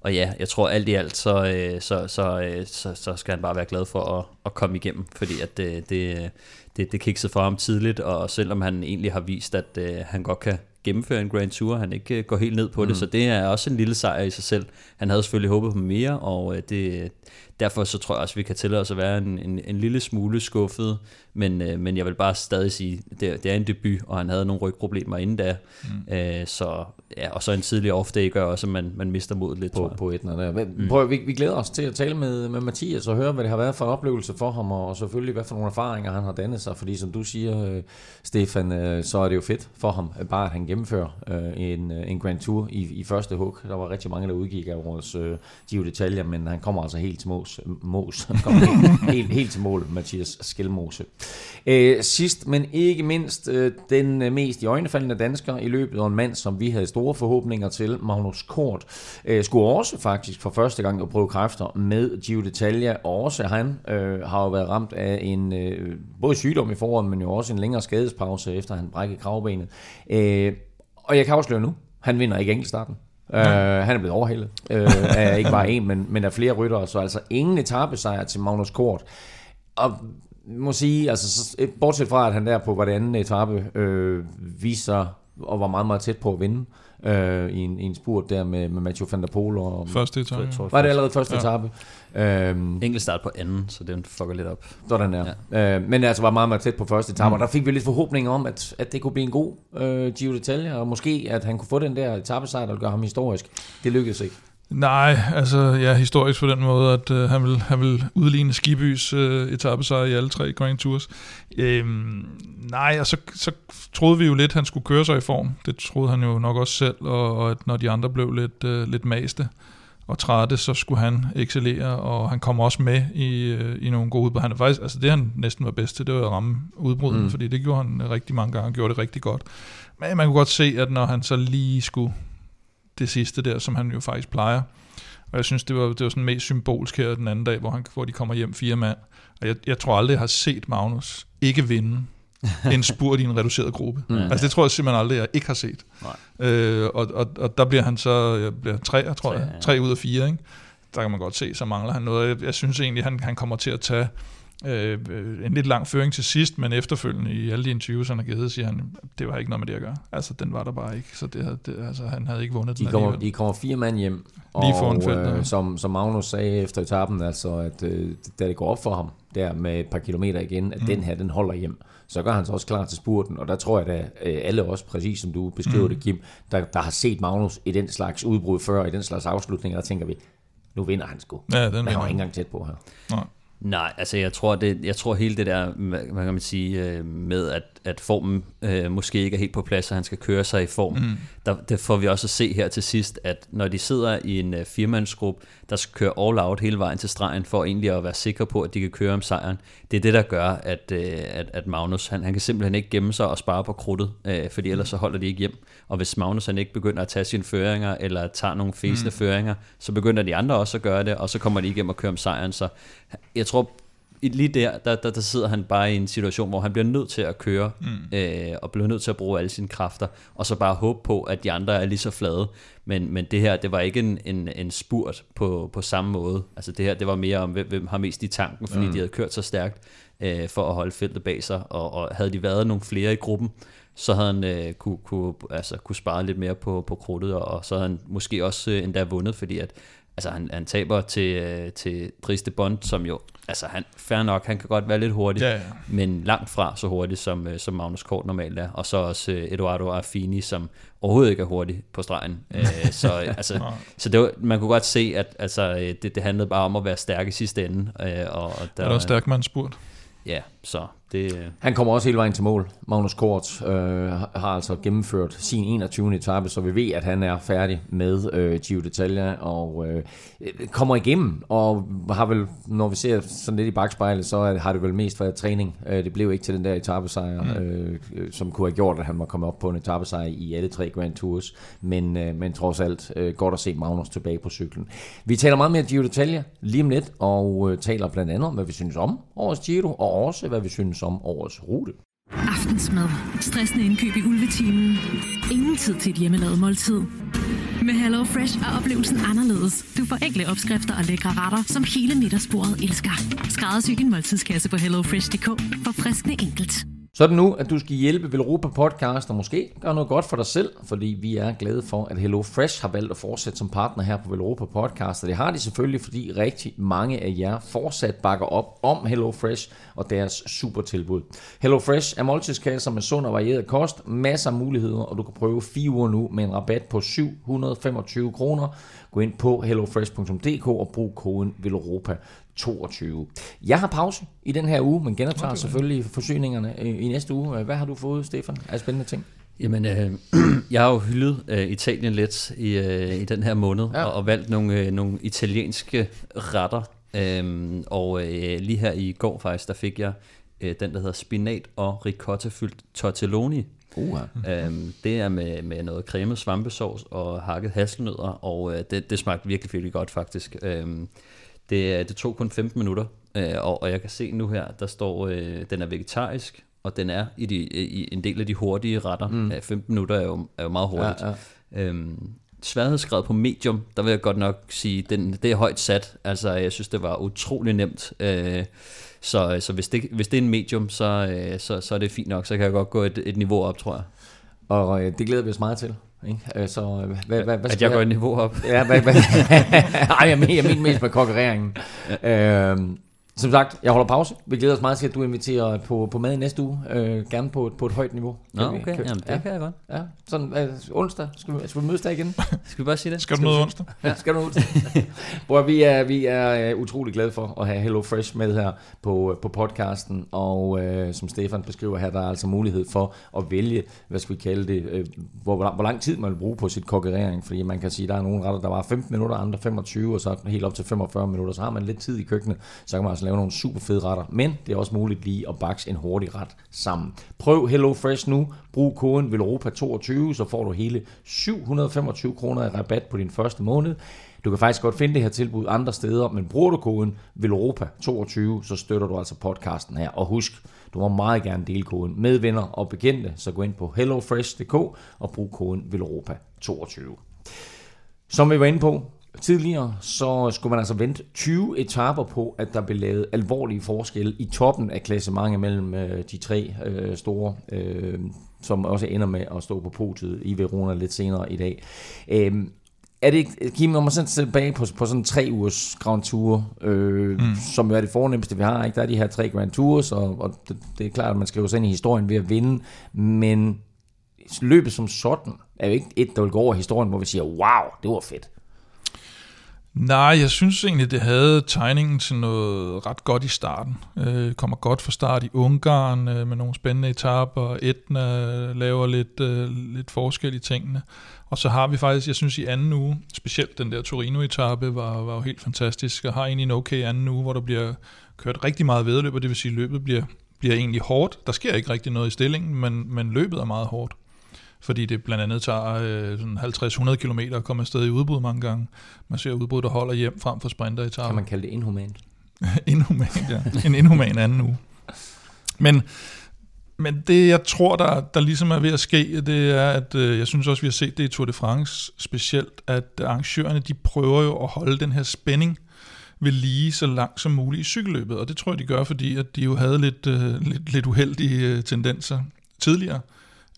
og ja, jeg tror alt i alt, så, øh, så, så, øh, så, så skal han bare være glad for at, at komme igennem, fordi at, øh, det, det, det kiksede for ham tidligt, og selvom han egentlig har vist, at øh, han godt kan gennemføre en Grand Tour, han ikke går helt ned på det, mm. så det er også en lille sejr i sig selv. Han havde selvfølgelig håbet på mere, og det, derfor så tror jeg også, vi kan tillade os at være en, en, en lille smule skuffet, men, men jeg vil bare stadig sige, det, det er en debut, og han havde nogle rygproblemer inden da, mm. Æ, så, ja, og så en tidlig off-day gør også, at man, man mister modet lidt på, på etner der. Men, prøv, mm. vi, vi glæder os til at tale med, med Mathias og høre, hvad det har været for en oplevelse for ham, og selvfølgelig hvad for nogle erfaringer han har dannet sig, fordi som du siger, Stefan, så er det jo fedt for ham, bare at han gennemfører øh, en, en Grand Tour i, i første hug. Der var rigtig mange, der udgik af vores øh, Giro d'Italia, men han kommer altså helt til mås. mås. Han kommer helt, helt, helt til mål, Mathias Skelmose. Øh, sidst, men ikke mindst, øh, den mest iøjnefaldende dansker i løbet, og en mand, som vi havde store forhåbninger til, Magnus Kort, øh, skulle også faktisk for første gang at prøve kræfter med Giro d'Italia, og også han øh, har jo været ramt af en øh, både sygdom i foråret, men jo også en længere skadespause, efter han brækkede kravbenet. Øh, Og jeg kan afsløre nu, han vinder ikke enkeltstarten. Uh, han er blevet overhældet uh, af ikke bare en, men, men af flere ryttere, så altså ingen etapesejr til Magnus Kort. Og må sige, altså, bortset fra, at han der på hver anden etape øh, viser og var meget, meget tæt på at vinde øh, i, en, i en spurt der med, med Mathieu van der Poel. Og, første etape. Jeg tror, jeg var det allerede første ja. etape? Øhm, Enkelt start på anden, så den fucker lidt op. Sådan der. Ja. Øh, men altså var meget, meget tæt på første etape, mm. og der fik vi lidt forhåbninger om, at, at det kunne blive en god øh, Giro d'Italia, og måske at han kunne få den der etapesejr, der gør ham historisk. Det lykkedes ikke. Nej, altså ja, historisk på den måde, at øh, han, vil, han vil udligne Skibys øh, etapesejr i alle tre Grand Tours. Øhm, nej, og så, så troede vi jo lidt, at han skulle køre sig i form. Det troede han jo nok også selv, og, og at når de andre blev lidt, øh, lidt maste og trætte, så skulle han excellere, og han kom også med i, øh, i nogle gode udbrud. Han er faktisk, altså det han næsten var bedst til, det var at ramme udbruddet, mm. fordi det gjorde han rigtig mange gange, og gjorde det rigtig godt. Men man kunne godt se, at når han så lige skulle... det sidste der, som han jo faktisk plejer. Og jeg synes, det var, det var sådan mest symbolsk her den anden dag, hvor, han, hvor de kommer hjem fire mand. Og jeg, jeg tror aldrig, jeg har set Magnus ikke vinde en spurt i en reduceret gruppe. Mm. Altså det tror jeg simpelthen aldrig, jeg ikke har set. Øh, og, og, og der bliver han så jeg bliver tre, tror jeg. Tre ud af fire, ikke? Der kan man godt se, så mangler han noget. Jeg, jeg synes egentlig, han, han kommer til at tage øh, en lidt lang føring til sidst, men efterfølgende i alle de interviews, han har givet, siger han, det var ikke noget med det at gøre. Altså, den var der bare ikke, så det havde, det, altså, han havde ikke vundet. De den kommer, de kommer fire mand hjem, lige og feltet, øh, som, som Magnus sagde efter etappen, altså, at øh, da det går op for ham, der med et par kilometer igen, at mm. den her, den holder hjem, så gør han så også klar til spurten, og der tror jeg, at øh, alle også, præcis som du beskriver mm. det, Kim, der, der har set Magnus i den slags udbrud før, i den slags afslutninger, der tænker vi, nu vinder han sgu. Ja, den vinder. Han var ikke engang tæt på her. Nej. Nej, altså jeg tror, det, jeg tror hele det der, hvad kan man sige, med at, at formen øh, måske ikke er helt på plads, og han skal køre sig i form, mm. der, der får vi også at se her til sidst, at når de sidder i en øh, firmandsgruppe, der skal køre all out hele vejen til stregen, for egentlig at være sikre på, at de kan køre om sejren, det er det, der gør, at, øh, at, at Magnus, han, han kan simpelthen ikke gemme sig og spare på krudtet, øh, fordi ellers så holder de ikke hjem, og hvis Magnus han ikke begynder at tage sine føringer, eller tager nogle fæsende mm. føringer, så begynder de andre også at gøre det, og så kommer de ikke hjem og kører om sejren, så jeg Jeg tror, lige der, der, der, der sidder han bare i en situation, hvor han bliver nødt til at køre, mm. øh, og bliver nødt til at bruge alle sine kræfter, og så bare håbe på, at de andre er lige så flade. Men, men det her, det var ikke en, en, en spurt på, på samme måde. Altså det her, det var mere om, hvem, hvem har mest i tanken, fordi mm. de havde kørt så stærkt øh, for at holde feltet bag sig, og, og havde de været nogle flere i gruppen, så havde han øh, kunne, kunne, altså, kunne spare lidt mere på, på krudtet, og, og så havde han måske også øh, endda vundet, fordi at altså han, han taber til, øh, til Triste Bond, som jo, altså han, fair nok, han kan godt være lidt hurtig, ja, ja. men langt fra så hurtig, som, øh, som Magnus Kort normalt er. Og så også øh, Edoardo Affini, som overhovedet ikke er hurtig på stregen. Øh, så altså, ja. så det var, man kunne godt se, at altså, det, det handlede bare om at være stærk i sidste ende. Øh, og, og der, er der stærk mandspurt? Ja, så det... Han kommer også hele vejen til mål. Magnus Kort øh, har altså gennemført sin enogtyvende etape, så vi ved, at han er færdig med øh, Giro d'Italia, og øh, kommer igennem, og har vel, når vi ser sådan lidt i bagspejlet, så har det vel mest været træning. Øh, det blev ikke til den der etapesejr, øh, som kunne have gjort, at han var kommet op på en etapesejr i alle tre Grand Tours, men, øh, men trods alt øh, godt at se Magnus tilbage på cyklen. Vi taler meget mere Giro d'Italia lige om lidt, og øh, taler blandt andet om, hvad vi synes om årets Giro, og også hvad vi synes som årets rute. Aftensmad. Stressende indkøb i ulvetimen. Ingen tid til et hjemmelavet måltid. Med Hello Fresh er oplevelsen anderledes. Du får enkle opskrifter og lækre retter, som hele middagsbordet elsker. Skræddersy din måltidskasse på hello fresh punktum d k for friskende enkelt. Så er det nu, at du skal hjælpe Velropa Podcast og måske gøre noget godt for dig selv, fordi vi er glade for, at Hello Fresh har valgt at fortsætte som partner her på Velropa Podcast, og det har de selvfølgelig, fordi rigtig mange af jer fortsat bakker op om Hello Fresh og deres supertilbud. Hello Fresh er måltidskasser med sund og varieret kost, masser af muligheder, og du kan prøve fire uger nu med en rabat på syv hundrede femogtyve kroner. Gå ind på hello fresh punktum d k og brug koden Velropa. toogtyve. Jeg har pause i den her uge, men genoptager okay. selvfølgelig forsyningerne i næste uge. Hvad har du fået, Stefan, af spændende ting? Jamen, øh, jeg har jo hyldet øh, Italien lidt i, øh, i den her måned, ja. og, og valgt nogle, øh, nogle italienske retter. Øhm, og øh, lige her i går faktisk, der fik jeg øh, den, der hedder spinat og ricotta fyldt tortelloni. Uh, øhm, det er med, med noget cremet svampesauce og hakket hasselnødder, og øh, det, det smagte virkelig, virkelig godt faktisk. Øhm, Det, det tog kun femten minutter, øh, og, og jeg kan se nu her, der står, øh, den er vegetarisk, og den er i, de, i en del af de hurtige retter. Mm. femten minutter er jo, er jo meget hurtigt. Ja, ja. Øhm, sværhedsgrad på medium, der vil jeg godt nok sige, den, det er højt sat. Altså, jeg synes, det var utrolig nemt. Øh, så så hvis, det, hvis det er en medium, så, øh, så, så er det fint nok, så kan jeg godt gå et, et niveau op, tror jeg. Og øh, det glæder vi os meget til. Ikke? Så, hvad, hvad, hvad at jeg går et niveau op. Ja, hvad, hvad? Ej, jeg mener, jeg mener mest med kokkereringen. Ja. Øhm, som sagt, jeg holder pause. Vi glæder os meget til, at du inviterer på, på mad i næste uge. Øh, gerne på, på et højt niveau. Nå, okay. Kan, jamen, det ja. Kan jeg godt. Ja. Sådan øh, onsdag. Skal vi, skal vi mødes der igen? Skal vi bare sige det? Skal du møde onsdag? Ja, skal du møde onsdag? Bror, vi er, vi er øh, utrolig glade for at have Hello Fresh med her på, øh, på podcasten. Og øh, som Stefan beskriver her, der er altså mulighed for at vælge, hvad skal vi kalde det, øh, hvor, hvor lang tid man vil bruge på sit kokkerering. Fordi man kan sige, at der er nogle retter, der var femten minutter, andre femogtyve, og så helt op til femogfyrre minutter. Så har man lidt tid i køkkenet, så kan man altså lave nogle super fede retter, men det er også muligt lige at bakse en hurtig ret sammen. Prøv Hello Fresh nu, brug koden Veloropa toogtyve, så får du hele syv hundrede og femogtyve kroner i rabat på din første måned. Du kan faktisk godt finde det her tilbud andre steder, men bruger du koden Veloropa toogtyve, så støtter du altså podcasten her. Og husk, du må meget gerne dele koden med venner og bekendte, så gå ind på hellofresh punktum d k og brug koden Veloropa toogtyve. Som vi var inde på tidligere, så skulle man altså vente tyve etaper på, at der blev lavet alvorlige forskelle i toppen af klassementet mellem øh, de tre øh, store, øh, som også ender med at stå på podiet i Verona lidt senere i dag. Øh, er det ikke, Kim, når man sådan tilbage på, på sådan tre ugers Grand Tour, øh, mm. som jo er det fornemmeste, vi har, ikke? Der er de her tre Grand Tours, og, og det, det er klart, at man skriver sig ind i historien ved at vinde, men løbet som sådan er jo ikke et, der vil gå over historien, hvor vi siger, wow, det var fedt. Nej, jeg synes egentlig, det havde tegningen til noget ret godt i starten. Øh, kommer godt fra start i Ungarn øh, med nogle spændende etaper. Etna laver lidt, øh, lidt forskel i tingene. Og så har vi faktisk, jeg synes i anden uge, specielt den der Torino-etape, var, var jo helt fantastisk. Og har egentlig en okay anden uge, hvor der bliver kørt rigtig meget vedløb, og det vil sige, at løbet bliver, bliver egentlig hårdt. Der sker ikke rigtig noget i stillingen, men, men løbet er meget hårdt. Fordi det blandt andet tager øh, halvtreds til hundrede kilometer og kommer afsted i udbrud mange gange. Man ser udbrud, der holder hjem frem for sprinteretaper. Kan man kalde det inhumant? Inhumant, ja. En inhuman anden uge. Men, men det, jeg tror, der, der ligesom er ved at ske, det er, at øh, jeg synes også, vi har set det i Tour de France, specielt, at arrangørerne, de prøver jo at holde den her spænding vil lige så langt som muligt i cykelløbet. Og det tror jeg, de gør, fordi at de jo havde lidt, øh, lidt, lidt uheldige øh, tendenser tidligere.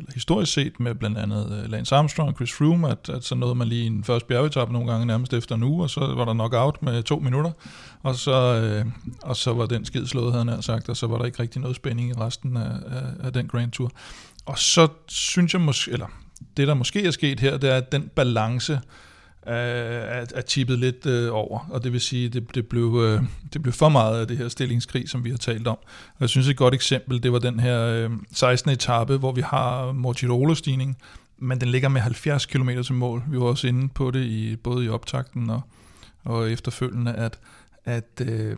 Eller historisk set med blandt andet Lance Armstrong og Chris Froome, at, at så nåede man lige en første bjergetappe nogle gange nærmest efter en uge, og så var der knockout med to minutter, og så, øh, og så var den skid slået, havde han sagt, og så var der ikke rigtig noget spænding i resten af, af, af den Grand Tour. Og så synes jeg måske, eller det der måske er sket her, det er, at den balance øh, er, er tippet lidt øh, over, og det vil sige, det, det blev øh, det blev for meget af det her stillingskrig, som vi har talt om. Og jeg synes et godt eksempel, det var den her øh, sekstende etape, hvor vi har Mortirolo-stigning, men den ligger med halvfjerds kilometer til mål. Vi var også inde på det i både i optakten og, og efterfølgende, at, at øh,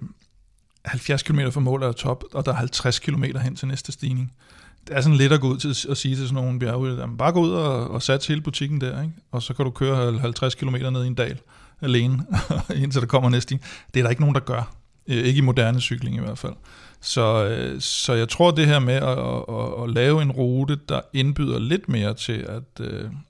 halvfjerds kilometer fra mål er top, og der er halvtreds kilometer hen til næste stigning. Det er sådan lidt at gå ud til at sige til sådan nogle bjerge, at man bare går ud og, og sats hele butikken der, ikke? Og så kan du køre halvtreds kilometer ned i en dal alene, indtil der kommer næste stigning. Det er der ikke nogen, der gør. Ikke i moderne cykling i hvert fald. Så, så jeg tror, det her med at, at, at lave en rute, der indbyder lidt mere til, at,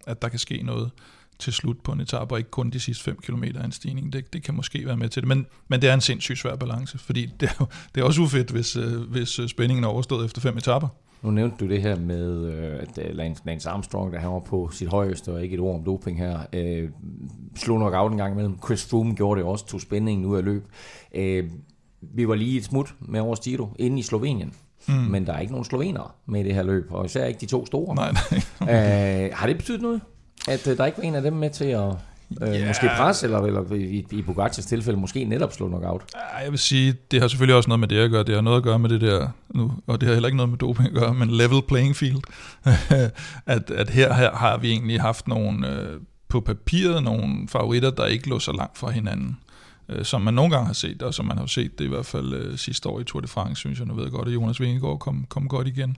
at der kan ske noget til slut på en etape, og ikke kun de sidste fem kilometer af en stigning. Det, det kan måske være med til det, men, men det er en sindssygt svær balance, fordi det er, jo, det er også ufedt, hvis, hvis spændingen er overstået efter fem etaper. Nu nævnte du det her med, at Lance Armstrong, der han var på sit højeste, og ikke et ord om doping her, øh, slog nok af en gang imellem. Chris Froome gjorde det også, tog spændingen ud af løb. Øh, vi var lige et smut med over Giro inde i Slovenien, mm. men der er ikke nogen slovenere med i det her løb, og især ikke de to store. Nej, nej. Øh, har det betydet noget, at der ikke var en af dem med til at... Yeah. Øh, måske pres, eller, eller i, i Pogacars tilfælde måske netop slå knockout. Jeg vil sige, det har selvfølgelig også noget med det at gøre. Det har noget at gøre med det der nu, og det har heller ikke noget med doping at gøre, men level playing field. at, at her, her har vi egentlig haft nogle øh, på papiret nogle favoritter, der ikke lå så langt fra hinanden, øh, som man nogle gange har set, og som man har set det i hvert fald øh, sidste år i Tour de France, synes jeg. Nu ved jeg godt, at Jonas Vingegaard kom, kom godt igen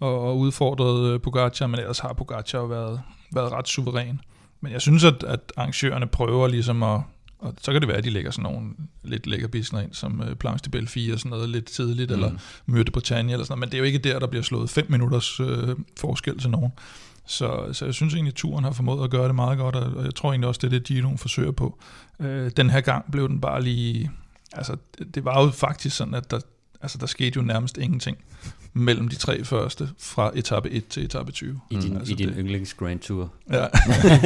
og, og udfordrede øh, Pogacar, men ellers har Pogacar været, været ret suveræn. Men jeg synes, at, at arrangørerne prøver ligesom at... Og så kan det være, at de lægger sådan nogle lidt lækker biskner ind, som øh, Planche de Belfi og sådan noget lidt tidligt, mm. eller Myrte Bretagne eller sådan noget. Men det er jo ikke der, der bliver slået fem minutters øh, forskel til nogen. Så, så jeg synes egentlig, at turen har formået at gøre det meget godt, og jeg tror egentlig også, det er det, Giroen forsøger på. Øh, den her gang blev den bare lige... Altså, det var jo faktisk sådan, at der, Altså der skete jo nærmest ingenting mellem de tre første fra etape et til etape tyve. I din, altså i din yndlings Grand Tour. Ja,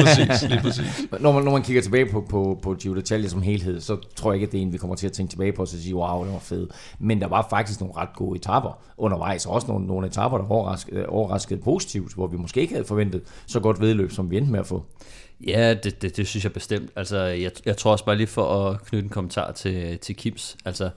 præcis, lige præcis. Når man, når man kigger tilbage på, på, på Giro d'Italia som helhed, så tror jeg ikke, at det er en, vi kommer til at tænke tilbage på og sige, wow, det var fedt. Men der var faktisk nogle ret gode etaper undervejs, også nogle, nogle etaper, der overraskede, overraskede positivt, hvor vi måske ikke havde forventet så godt vedløb, som vi endte med at få. Ja, det, det, det synes jeg bestemt. Altså, jeg, jeg tror også bare lige for at knytte en kommentar til, til Kims, altså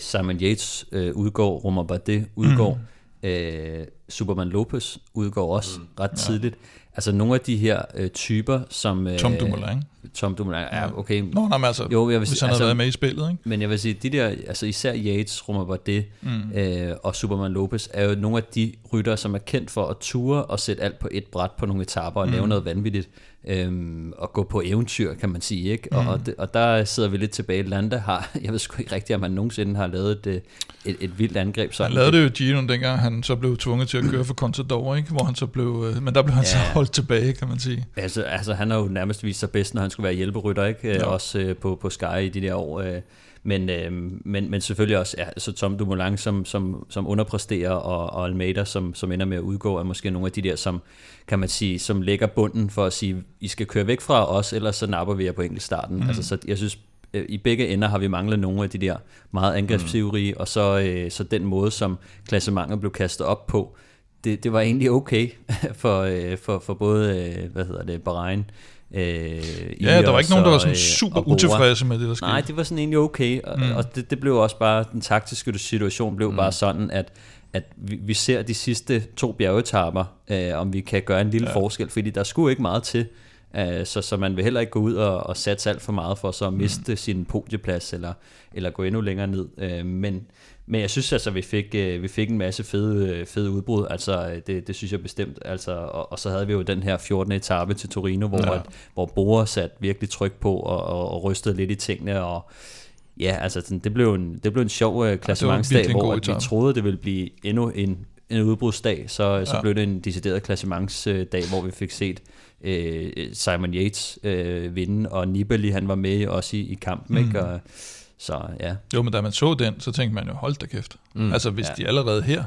Simon Yates øh, udgår, Romain Bardet udgår, mm. øh, Superman Lopez udgår også mm. ret tidligt. Ja. Altså nogle af de her øh, typer, som... Øh, Tom Dumoulin. Tom Dumoulin, ja, okay. Nå, nej, men altså, jo, jeg vil, hvis han altså, havde været med i spillet, ikke? Men jeg vil sige, de der, altså især Yates, Romain Bardet mm. øh, og Superman Lopez, er jo nogle af de ryttere, som er kendt for at ture og sætte alt på et bræt på nogle etaper og mm. lave noget vanvittigt. Øhm, og gå på eventyr, kan man sige, ikke? Og, mm. og, de, og der sidder vi lidt tilbage. Landa har, jeg ved sgu ikke rigtigt, om han nogensinde har lavet et, et, et vildt angreb. Sådan. Han lavede det jo Gino, dengang han så blev tvunget til at køre for Contador, ikke? Hvor han så blev, men der blev han ja. så holdt tilbage, kan man sige. Altså, altså han har jo nærmest vist sig bedst, når han skulle være hjælperytter, ikke? Ja. Også øh, på, på Sky i de der år. Øh. Men, øh, men, men selvfølgelig også ja, så Tom Dumoulin, som, som, som underpresterer, og, og Almeida, som, som ender med at udgå, er måske nogle af de der, som, kan man sige, som lægger bunden for at sige, I skal køre væk fra os, ellers så napper vi jer på enkeltstarten. Mm. Altså, så jeg synes, øh, i begge ender har vi manglet nogle af de der meget angrebsivlige, mm. og så, øh, så den måde, som klassementet blev kastet op på, det, det var egentlig okay for, øh, for, for både, øh, hvad hedder det, Bahrain, Øh, ja, der var ikke nogen, der var sådan super utilfredse med det, der skete. Nej, det var sådan egentlig okay, og, mm. og det, det blev også bare, den taktiske situation blev mm. bare sådan, at, at vi, vi ser de sidste to bjergetapper, øh, om vi kan gøre en lille ja. forskel, fordi der skulle ikke meget til, øh, så, så man vil heller ikke gå ud og, og satse alt for meget for så at miste mm. sin podieplads, eller, eller gå endnu længere ned, øh, men... Men jeg synes altså, vi fik, vi fik en masse fede, fede udbrud, altså det, det synes jeg bestemt, altså, og, og så havde vi jo den her fjortende etape til Torino, hvor, ja. hvor Bora satte virkelig tryk på og, og, og rystede lidt i tingene, og ja, altså det blev en, det blev en sjov klassementsdag, ja, hvor vi troede, det ville blive endnu en, en udbrudsdag, så, så ja. blev det en decideret klassementsdag, hvor vi fik set øh, Simon Yates øh, vinde, og Nibali, han var med også i, i kampen, mm. ikke, og så, ja. Jo, men da man så den, så tænkte man jo, hold da kæft. Mm, altså, hvis ja. de allerede her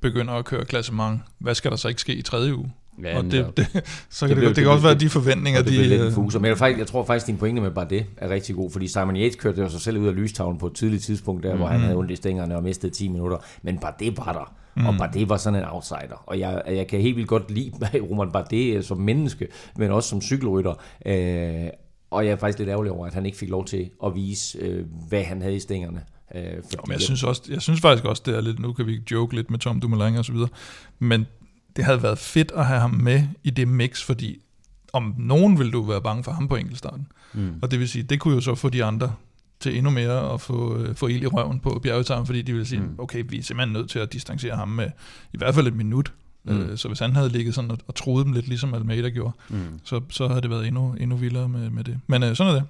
begynder at køre klassement, hvad skal der så ikke ske i tredje uge? Ja, og det, det, så kan det, det, det, det kan også være de forventninger, det, det de... Fuser. Men jeg, faktisk, jeg tror faktisk, at din pointe med Bardet er rigtig god, fordi Simon Yates kørte jo sig selv ud af lystavlen på et tidligt tidspunkt, der mm. hvor han havde ondt i stængerne og mistede ti minutter, men Bardet var der. Mm. Og Bardet var sådan en outsider, og jeg, jeg kan helt vildt godt lide Romain Bardet som menneske, men også som cykelrytter. Øh, Og jeg er faktisk lidt ærgerlig over, at han ikke fik lov til at vise, øh, hvad han havde i stængerne. Øh, jo, men jeg synes, også, jeg synes faktisk også, det er lidt, nu kan vi joke lidt med Tom Dumoulin og så videre, men det havde været fedt at have ham med i det mix, fordi om nogen ville du være bange for ham på enkeltstarten. Mm. Og det vil sige, det kunne jo så få de andre til endnu mere at få, øh, få el i røven på bjergetarmen, fordi de ville sige, mm. okay, vi er simpelthen nødt til at distancere ham med i hvert fald et minut. Mm. Så hvis han havde ligget sådan og, og troede dem lidt, ligesom Almeida gjorde, mm. så, så havde det været endnu, endnu vildere med, med det. Men øh, sådan er det.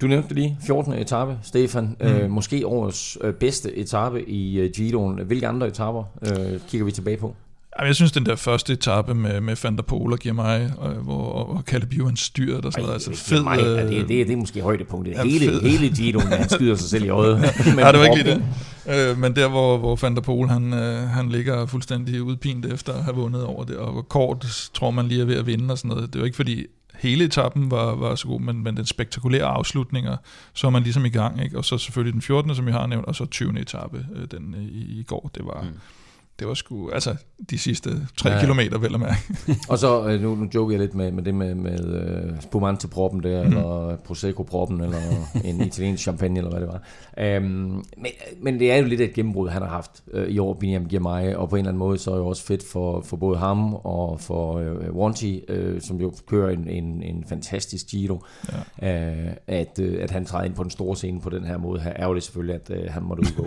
Du nævnte lige fjortende etape, Stefan. Mm. Øh, måske årets øh, bedste etape i øh, Giroen. Hvilke andre etaper øh, kigger vi tilbage på? Jeg synes, den der første etape med, med Van der Poel og Girmay, hvor Caleb Ewan styrer og sådan noget, altså fed... Girmay, ja, det, er, det, er, det er måske højdepunktet. Ja, hele, hele Giroen, han skyder sig selv i øjet. Nej, ja, det var ikke lige det. Øh, men der, hvor, hvor Van der Poel, han, han ligger fuldstændig udpint efter at have vundet over det, og Kort tror man lige er ved at vinde og sådan noget. Det var ikke, fordi hele etappen var, var så god, men, men den spektakulære afslutninger, så er man ligesom i gang, ikke? Og så selvfølgelig den fjortende, som jeg har nævnt, og så tyvende etape, den i, i går, det var... Mm. Det var sgu, altså de sidste tre ja. kilometer, vel at mærke. Og så, nu, nu joker jeg lidt med, med det med, med uh, spumante-proppen der, mm. eller Prosecco-proppen, eller en italiensk champagne, eller hvad det var. Um, men, men det er jo lidt et gennembrud, han har haft uh, i år, Biniam Girmay, og på en eller anden måde, så er det jo også fedt for, for både ham og for uh, Wanty, uh, som jo kører en, en, en fantastisk Giro, ja. uh, at, uh, at han træder ind på den store scene på den her måde her. Ærgerligt selvfølgelig, at uh, han måtte udgå.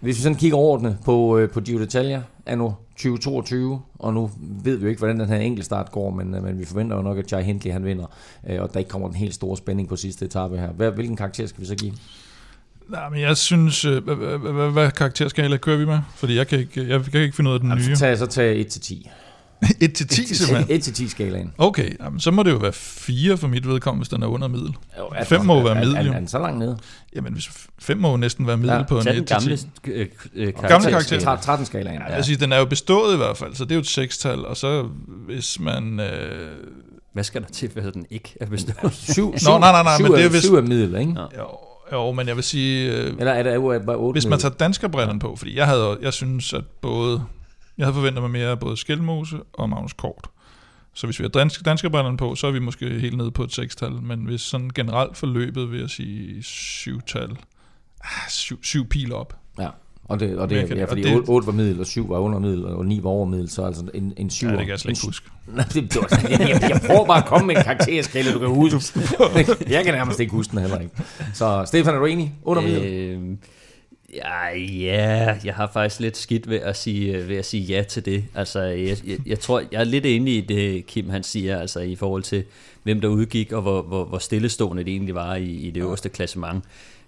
Hvis vi sådan kigger overordnet på, uh, på Giro detaljer er nu tyve toogtyve, og nu ved vi jo ikke, hvordan den her enkeltstart går, men, men vi forventer jo nok, at Jay Hindley han vinder, og der ikke kommer en helt stor spænding på sidste etape her. Hvad, hvilken karakter skal vi så give? Nej, men jeg synes, hvad karakter skal jeg kører vi med? Fordi jeg kan ikke finde ud af den nye. Så tag et til ti. et til ti simpelthen? et til ti skalaen. Okay, jamen, så må det jo være fire for mit vedkommende, hvis den er under middel. fem må jo være middel. Er, er, er den så langt nede? Jamen, fem må jo næsten være middel, ja, på en et til ti. Den gamle karakter. tretten skalaen. Ja. Altså, den er jo bestået i hvert fald, så det er jo et seks-tal, og så hvis man... Øh, hvad skal der til, hvad den ikke er bestået? syv er middel, ikke? Ja. Jo, men jeg vil sige, øh, eller er der bare otte hvis man tager danskerbrillerne på, fordi jeg havde, jeg synes at både, jeg havde forventet mig mere af både Skelmose og Magnus Kort. Så hvis vi har dansk, danskerbrillerne på, så er vi måske helt nede på et seks-tal, men hvis sådan generelt forløbet, vil jeg sige syv-tal, ah, syv, syv pil op. Ja. Og det, og det er ja, fordi det, otte var middel, og syv var under middel, og ni var over middel, så altså en, en syv. Ja, det kan jeg slet ikke huske. jeg, jeg, jeg prøver bare at komme med en karakterskala, du kan huske. Jeg kan nærmest ikke huske den heller ikke. Så Stefan, er du enig? Under middel? Øh, ja, ja, jeg har faktisk lidt skidt ved at sige, ved at sige ja til det. Altså, jeg, jeg, jeg tror, jeg er lidt enig i det, Kim han siger, altså i forhold til, hvem der udgik, og hvor, hvor, hvor stillestående det egentlig var i, i det øverste klassement.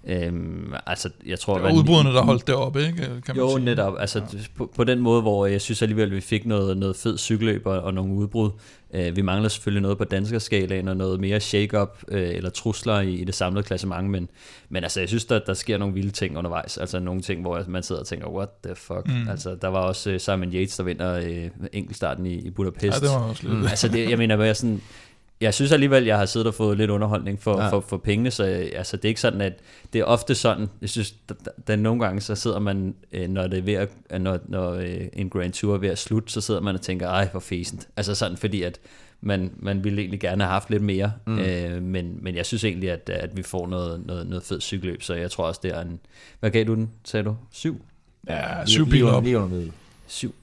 Øhm, altså, jeg tror, det var udbruderne, der holdt det op, ikke? Kan man jo, sige. Netop. Altså, ja. på, på den måde, hvor jeg synes alligevel, vi fik noget, noget fed cykelløb og, og nogle udbrud. Øh, vi mangler selvfølgelig noget på danskerskalaen og noget mere shake-up øh, eller trusler i, i det samlede klassement, men, men altså, jeg synes, der, der sker nogle vilde ting undervejs. Altså nogle ting, hvor man sidder og tænker, what the fuck? Mm. Altså, der var også øh, Simon Yates, der vinder øh, enkeltstarten i, i Budapest. Ja, det var også lidt. Mm, altså, det, jeg mener, jeg sådan... Jeg synes alligevel, jeg har siddet og fået lidt underholdning for, ja. for, for pengene, så altså, det er ikke sådan, at det er ofte sådan, jeg synes, der, der nogle gange, så sidder man, når, det er ved at, når, når en Grand Tour er ved at slutte, så sidder man og tænker, ej, hvor fæsent. Altså sådan, fordi at man, man ville egentlig gerne have haft lidt mere, mm. øh, men, men jeg synes egentlig, at, at vi får noget, noget, noget fedt cykelløb, så jeg tror også, det er en... Hvad gav du den, sagde du? Syv? Ja, syv piler op. Syv.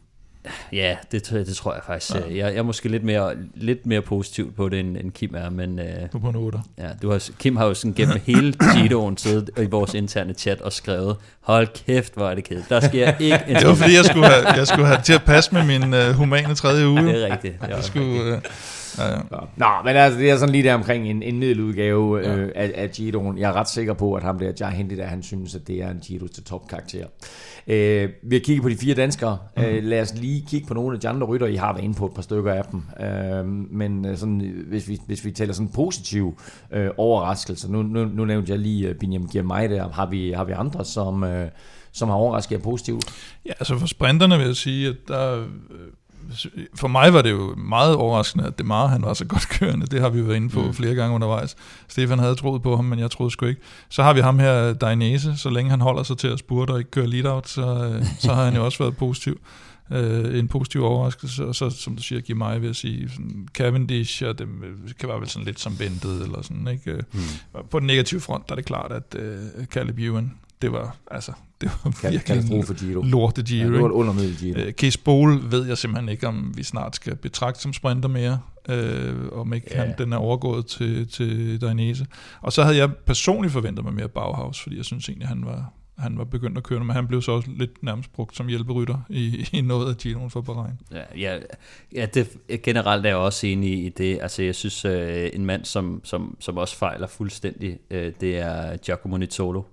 Ja, det, det tror jeg faktisk. Ja. Jeg, jeg er måske lidt mere, lidt mere positivt på det, end, end Kim er, men... Øh, du er på en otter. Ja, du har, Kim har jo sådan gennem hele Gito'en siddet i vores interne chat og skrevet, hold kæft, hvor er det kedeligt. Der sker ikke... En det var fordi, jeg skulle have, jeg skulle have til at passe med min øh, humane tredje uge. Det er rigtigt. Det jeg skulle... Øh, ja, ja. Nå, men altså, det er sådan lige der omkring en, en middeludgave øh, ja. af, af Gito'en. Jeg er ret sikker på, at ham der, Jay Hindley, der han synes, at det er en Gito til topkarakter. Øh, vi har kigget på de fire danskere. Mm. Øh, lad os lige kigge på nogle af de andre rytter. I har været inde på et par stykker af dem. Øh, men sådan, hvis, vi, hvis vi taler sådan positiv øh, overraskelse. Nu, nu, nu nævnte jeg lige Biniam Girmay der. Har vi, har vi andre, som, øh, som har overrasket jer positivt? Ja, altså for sprinterne vil jeg sige, at der... For mig var det jo meget overraskende, at Démare, han var så godt kørende. Det har vi jo været inde på mm. flere gange undervejs. Stefan havde troet på ham, men jeg troede sgu ikke. Så har vi ham her, Dainese. Så længe han holder sig til at spurte og ikke kører lead-out, så, så har han jo også været positiv. Øh, en positiv overraskelse. Og så, som du siger, giver mig ved at sige, sådan Cavendish, og det kan være vel sådan lidt som ventet, eller sådan, ikke? Mm. På den negative front, der er det klart, at øh, Caleb Ewan, det var altså... Det var kan, virkelig en lorte Giro. Ja, det var et undermiddel Giro. Uh, Cees Bol ved jeg simpelthen ikke, om vi snart skal betragte som sprinter mere, uh, om ikke ja. han, den er overgået til, til Dainese. Og så havde jeg personligt forventet mig mere Bauhaus, fordi jeg synes egentlig, han var, han var begyndt at køre, men han blev så også lidt nærmest brugt som hjælperytter i, i noget af Giroen for Bahrain. Ja, ja, ja det, generelt er jeg også enig i det. Altså, jeg synes, øh, en mand, som, som, som også fejler fuldstændig, øh, det er Giacomo Nizzolo.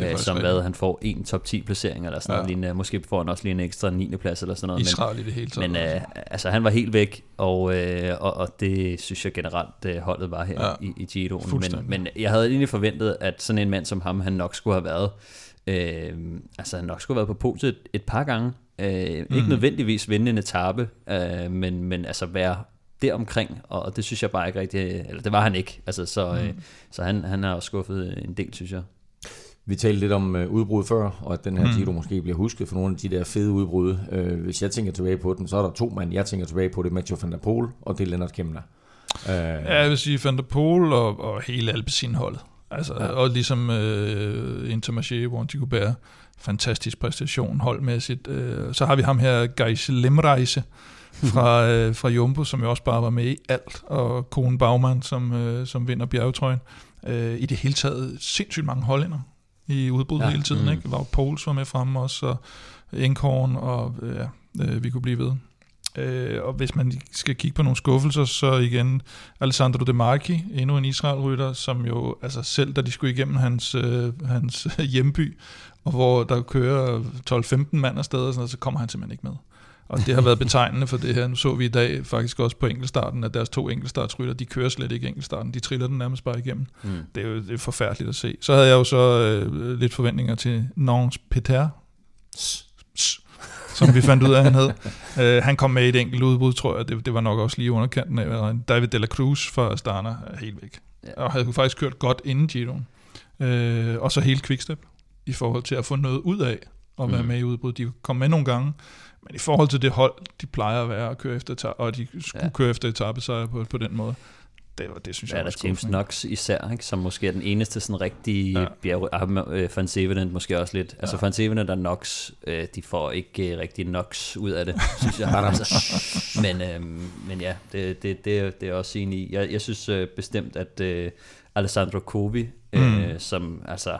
Ja, som hvad, han får en top ti placering eller sådan ja. lignende. Måske får han også lige en ekstra niende plads eller sådan noget. Israel men, i det hele taget. Men øh, altså, han var helt væk, og, øh, og, og det synes jeg generelt øh, holdet var her ja. i, i Giroen. Men, men jeg havde egentlig forventet, at sådan en mand som ham, han nok skulle have været, øh, altså han nok skulle have været på podiet et, et par gange. Øh, mm. Ikke nødvendigvis vinde en etape, øh, men, men altså være deromkring, og det synes jeg bare ikke rigtig, eller det var han ikke. Altså, så øh, mm. så han, han har skuffet en del, synes jeg. Vi talte lidt om øh, udbrud før, og at den her Giro mm. måske bliver husket for nogle af de der fede udbrud. Øh, hvis jeg tænker tilbage på den, så er der to mand, jeg tænker tilbage på. Det er Mathieu van der Poel, og det er Lennart Kemmler. Øh, ja, jeg vil sige van der Poel og, og hele Alpecin-holdet. Altså, ja. Og ligesom øh, Intermarché, hvor de kunne bære fantastisk præstation holdmæssigt. Øh, så har vi ham her, Geis Lemreise fra, øh, fra Jumbo, som jo også bare var med i alt, og Koen Bagman, som, øh, som vinder bjergetrøjen. Øh, I det hele taget sindssygt mange hollænder i udbrud ja. hele tiden, mm. ikke? Var Pols var med fremme også, og Enkorn, og ja, øh, vi kunne blive ved. Øh, og hvis man skal kigge på nogle skuffelser, så igen Alessandro Démare, endnu en Israel-rytter, som jo, altså selv da de skulle igennem hans, øh, hans hjemby, og hvor der kører tolv-femten mand afsted, og sådan noget, så kommer han simpelthen ikke med. Og det har været betegnende for det her. Nu så vi i dag faktisk også på enkeltstarten, at deres to enkeltstartsrytter, de kører slet ikke enkeltstarten. De triller den nærmest bare igennem. Mm. Det er jo det er forfærdeligt at se. Så havde jeg jo så øh, lidt forventninger til Nance Peter, som vi fandt ud af, han hed. Uh, han kom med et enkelt udbud, tror jeg. Det, det var nok også lige underkanten af. David de la Cruz fra Astana er helt væk. Ja. Og havde faktisk kørt godt inden Giroen. Uh, og så helt Quickstep i forhold til at få noget ud af at være mm. med i udbud. De kom med nogle gange, men i forhold til det hold, de plejer at være og køre efter, og de skulle ja. køre efter etapesejre på, på den måde. Det, det synes ja, jeg er James Knox især, ikke? Som måske er den eneste sådan rigtige ja. bjerg. Van Sevenant måske også lidt. Altså ja. Van Sevenant og Knox, øh, de får ikke øh, rigtig Knox ud af det, synes jeg. Altså. Men, øh, men ja, det, det, det, det er også enig i. Jeg, jeg synes øh, bestemt, at øh, Alessandro Covi, øh, mm. som altså...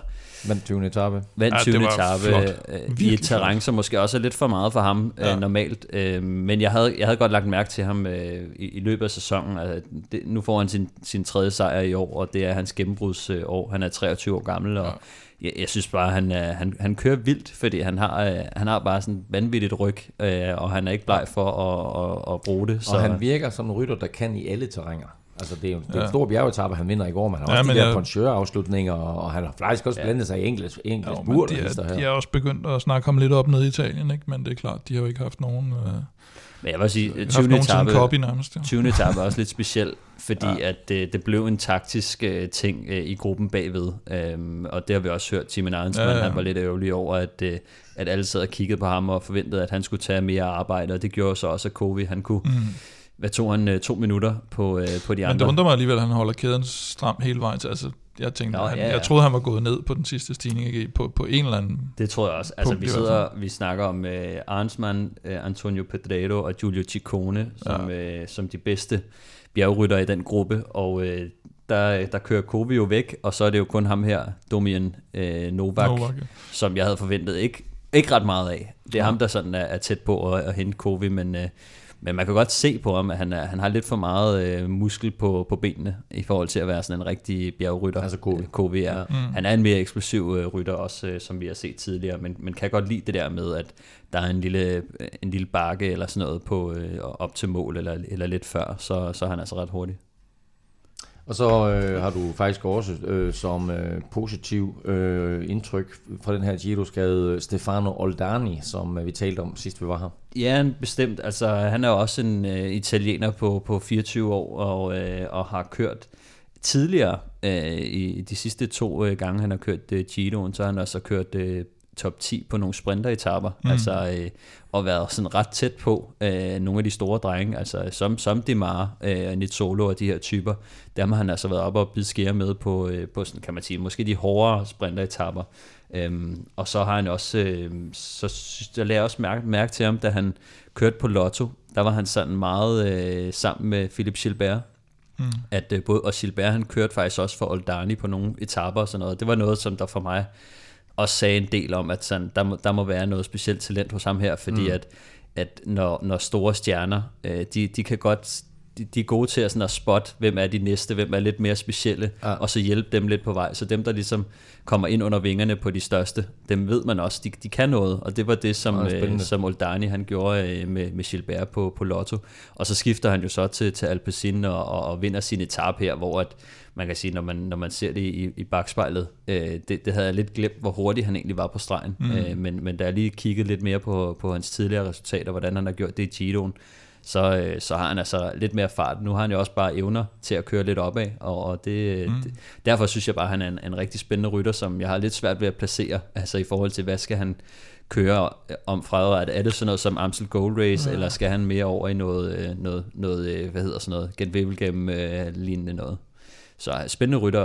Vandt tyvende etape. Vandt ja, tyvende etape øh, i et terræn, som måske også er lidt for meget for ham ja. øh, normalt. Øh, men jeg havde, jeg havde godt lagt mærke til ham øh, i, i løbet af sæsonen. Altså, det, nu får han sin, sin tredje sejr i år, og det er hans gennembrudsår. Øh, han er treogtyve år gammel, og ja. jeg, jeg synes bare, han, øh, han, han kører vildt, fordi han har, øh, han har bare sådan vanvittigt ryg, øh, og han er ikke bleg for at, at, at bruge det. Så. Og han virker som en rytter, der kan i alle terrænger. Altså det er jo ja. en stor bjergetappe, han vinder i går, men han har ja, også de der jeg... poncheur-afslutninger, og han har faktisk også ja. blandet sig i engelsk bur. De, de er også begyndt at snakke om lidt op nede i Italien, ikke? Men det er klart, de har jo ikke haft nogen... Øh... Men jeg vil sige, tyvende etape er også lidt speciel, fordi ja. at det, det blev en taktisk uh, ting uh, i gruppen bagved, um, og det har vi også hørt. Thymen Arensman, ja, ja. han var lidt ærgerlig over, at, uh, at alle sad og kiggede på ham og forventede, at han skulle tage mere arbejde, og det gjorde så også, at Covi, han kunne... Mm. Hvad tog han? To minutter på, øh, på de andre. Men det undrer mig alligevel, at han holder kæden stram hele vejen til. Altså, jeg tænkte, Nå, han, ja, ja. jeg troede, han var gået ned på den sidste stigning på, på en eller anden. Det tror jeg også. Altså, vi sidder, vi snakker om øh, Arnsman, øh, Antonio Pedrero og Giulio Ciccone, som, ja. øh, som de bedste bjergrytter i den gruppe, og øh, der, der kører Covi jo væk, og så er det jo kun ham her, Domen øh, Novak, Novak ja. som jeg havde forventet ikke, ikke ret meget af. Det er ja. ham, der sådan er, er tæt på at, at hente Covi, men... Øh, Men man kan godt se på ham, at han, er, han har lidt for meget øh, muskel på, på benene, i forhold til at være sådan en rigtig bjergrytter. Altså Covi. Mm. Han er en mere eksplosiv øh, rytter også, øh, som vi har set tidligere, men man kan godt lide det der med, at der er en lille, en lille bakke eller sådan noget på, øh, op til mål, eller, eller lidt før, så, så er han altså ret hurtig. Og så øh, har du faktisk også øh, som øh, positiv øh, indtryk fra den her Giro-skade Stefano Oldani, som øh, vi talte om sidst vi var her. Ja, bestemt. Altså, han er jo også en øh, italiener på, på fireogtyve år og, øh, og har kørt tidligere øh, i de sidste to øh, gange, han har kørt øh, Giroen, så har han også kørt øh, top ti på nogle sprinteretapper, mm. altså øh, og været sådan ret tæt på øh, nogle af de store drenge, altså som, som Démare øh, og Nizzolo og de her typer, der har han altså været op og bide skære med på, øh, på sådan, kan man sige, måske de hårdere sprinteretapper. Øhm, og så har han også, øh, så jeg lagde også mærke, mærke til ham, da han kørte på Lotto, der var han sådan meget øh, sammen med Philippe Gilbert, mm. at, øh, og Gilbert han kørte faktisk også for Oldani på nogle etapper og sådan noget, det var noget, som der for mig og sagde en del om, at sådan, der, må, der må være noget specielt talent hos ham her, fordi mm. at, at når, når store stjerner, øh, de, de kan godt, de, de er gode til at, sådan at spotte, hvem er de næste, hvem er lidt mere specielle, ja. og så hjælpe dem lidt på vej. Så dem, der ligesom kommer ind under vingerne på de største, dem ved man også, de, de kan noget, og det var det, som, ja, øh, som Oldani han gjorde øh, med, med Gilbert på, på Lotto. Og så skifter han jo så til, til Alpecin og, og, og vinder sin etape her, hvor at man kan sige, når man, når man ser det i, i bagspejlet, øh, det, det havde jeg lidt glemt, hvor hurtigt han egentlig var på stregen. Mm. Øh, men, men da jeg lige kiggede lidt mere på, på hans tidligere resultater, hvordan han har gjort det i Giroen, så, øh, så har han altså lidt mere fart. Nu har han jo også bare evner til at køre lidt opad, og, og det, mm. det, derfor synes jeg bare, at han er en, en rigtig spændende rytter, som jeg har lidt svært ved at placere, altså i forhold til, hvad skal han køre om fremadrettet? Er det sådan noget som Amstel Gold Race, ja. eller skal han mere over i noget, noget, noget hvad hedder sådan noget, genvæbelgennem-lignende noget? Så spændende rytter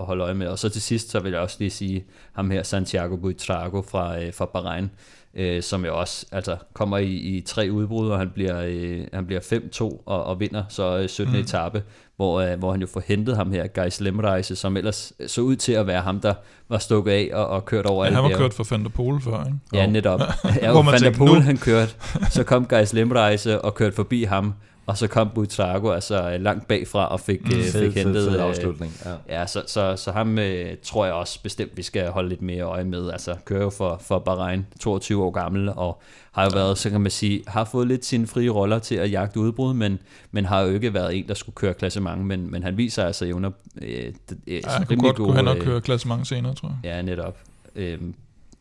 at holde øje med. Og så til sidst, så vil jeg også lige sige ham her, Santiago Butrago fra, fra Bahrain, øh, som jo også altså, kommer i, i tre udbrud, og han bliver, øh, han bliver fem to og, og vinder så øh, syttende Mm. etape, hvor, øh, hvor han jo får hentet ham her, Geis Lemreise, som ellers så ud til at være ham, der var stukket af og, og kørt over. Ja, han var kørt for Van der Poel før, ikke? Ja, netop. Ja, Van der Poel han kørte, så kom Geis Lemreise og kørte forbi ham, og så kom Butrago altså langt bagfra og fik, mm, øh, fed, fik hentet fed, fed afslutning. Ja, ja så, så, så ham øh, tror jeg også bestemt, vi skal holde lidt mere øje med. Altså kører jo for, for Bahrain, toogtyve år gammel, og har jo været, så kan man sige, har fået lidt sine frie roller til at jagte udbrud, men, men har jo ikke været en, der skulle køre klassement, men, men han viser altså evner. Øh, øh, ja, han kunne godt gå hen og køre klassement senere, tror jeg. Ja, netop. Øh,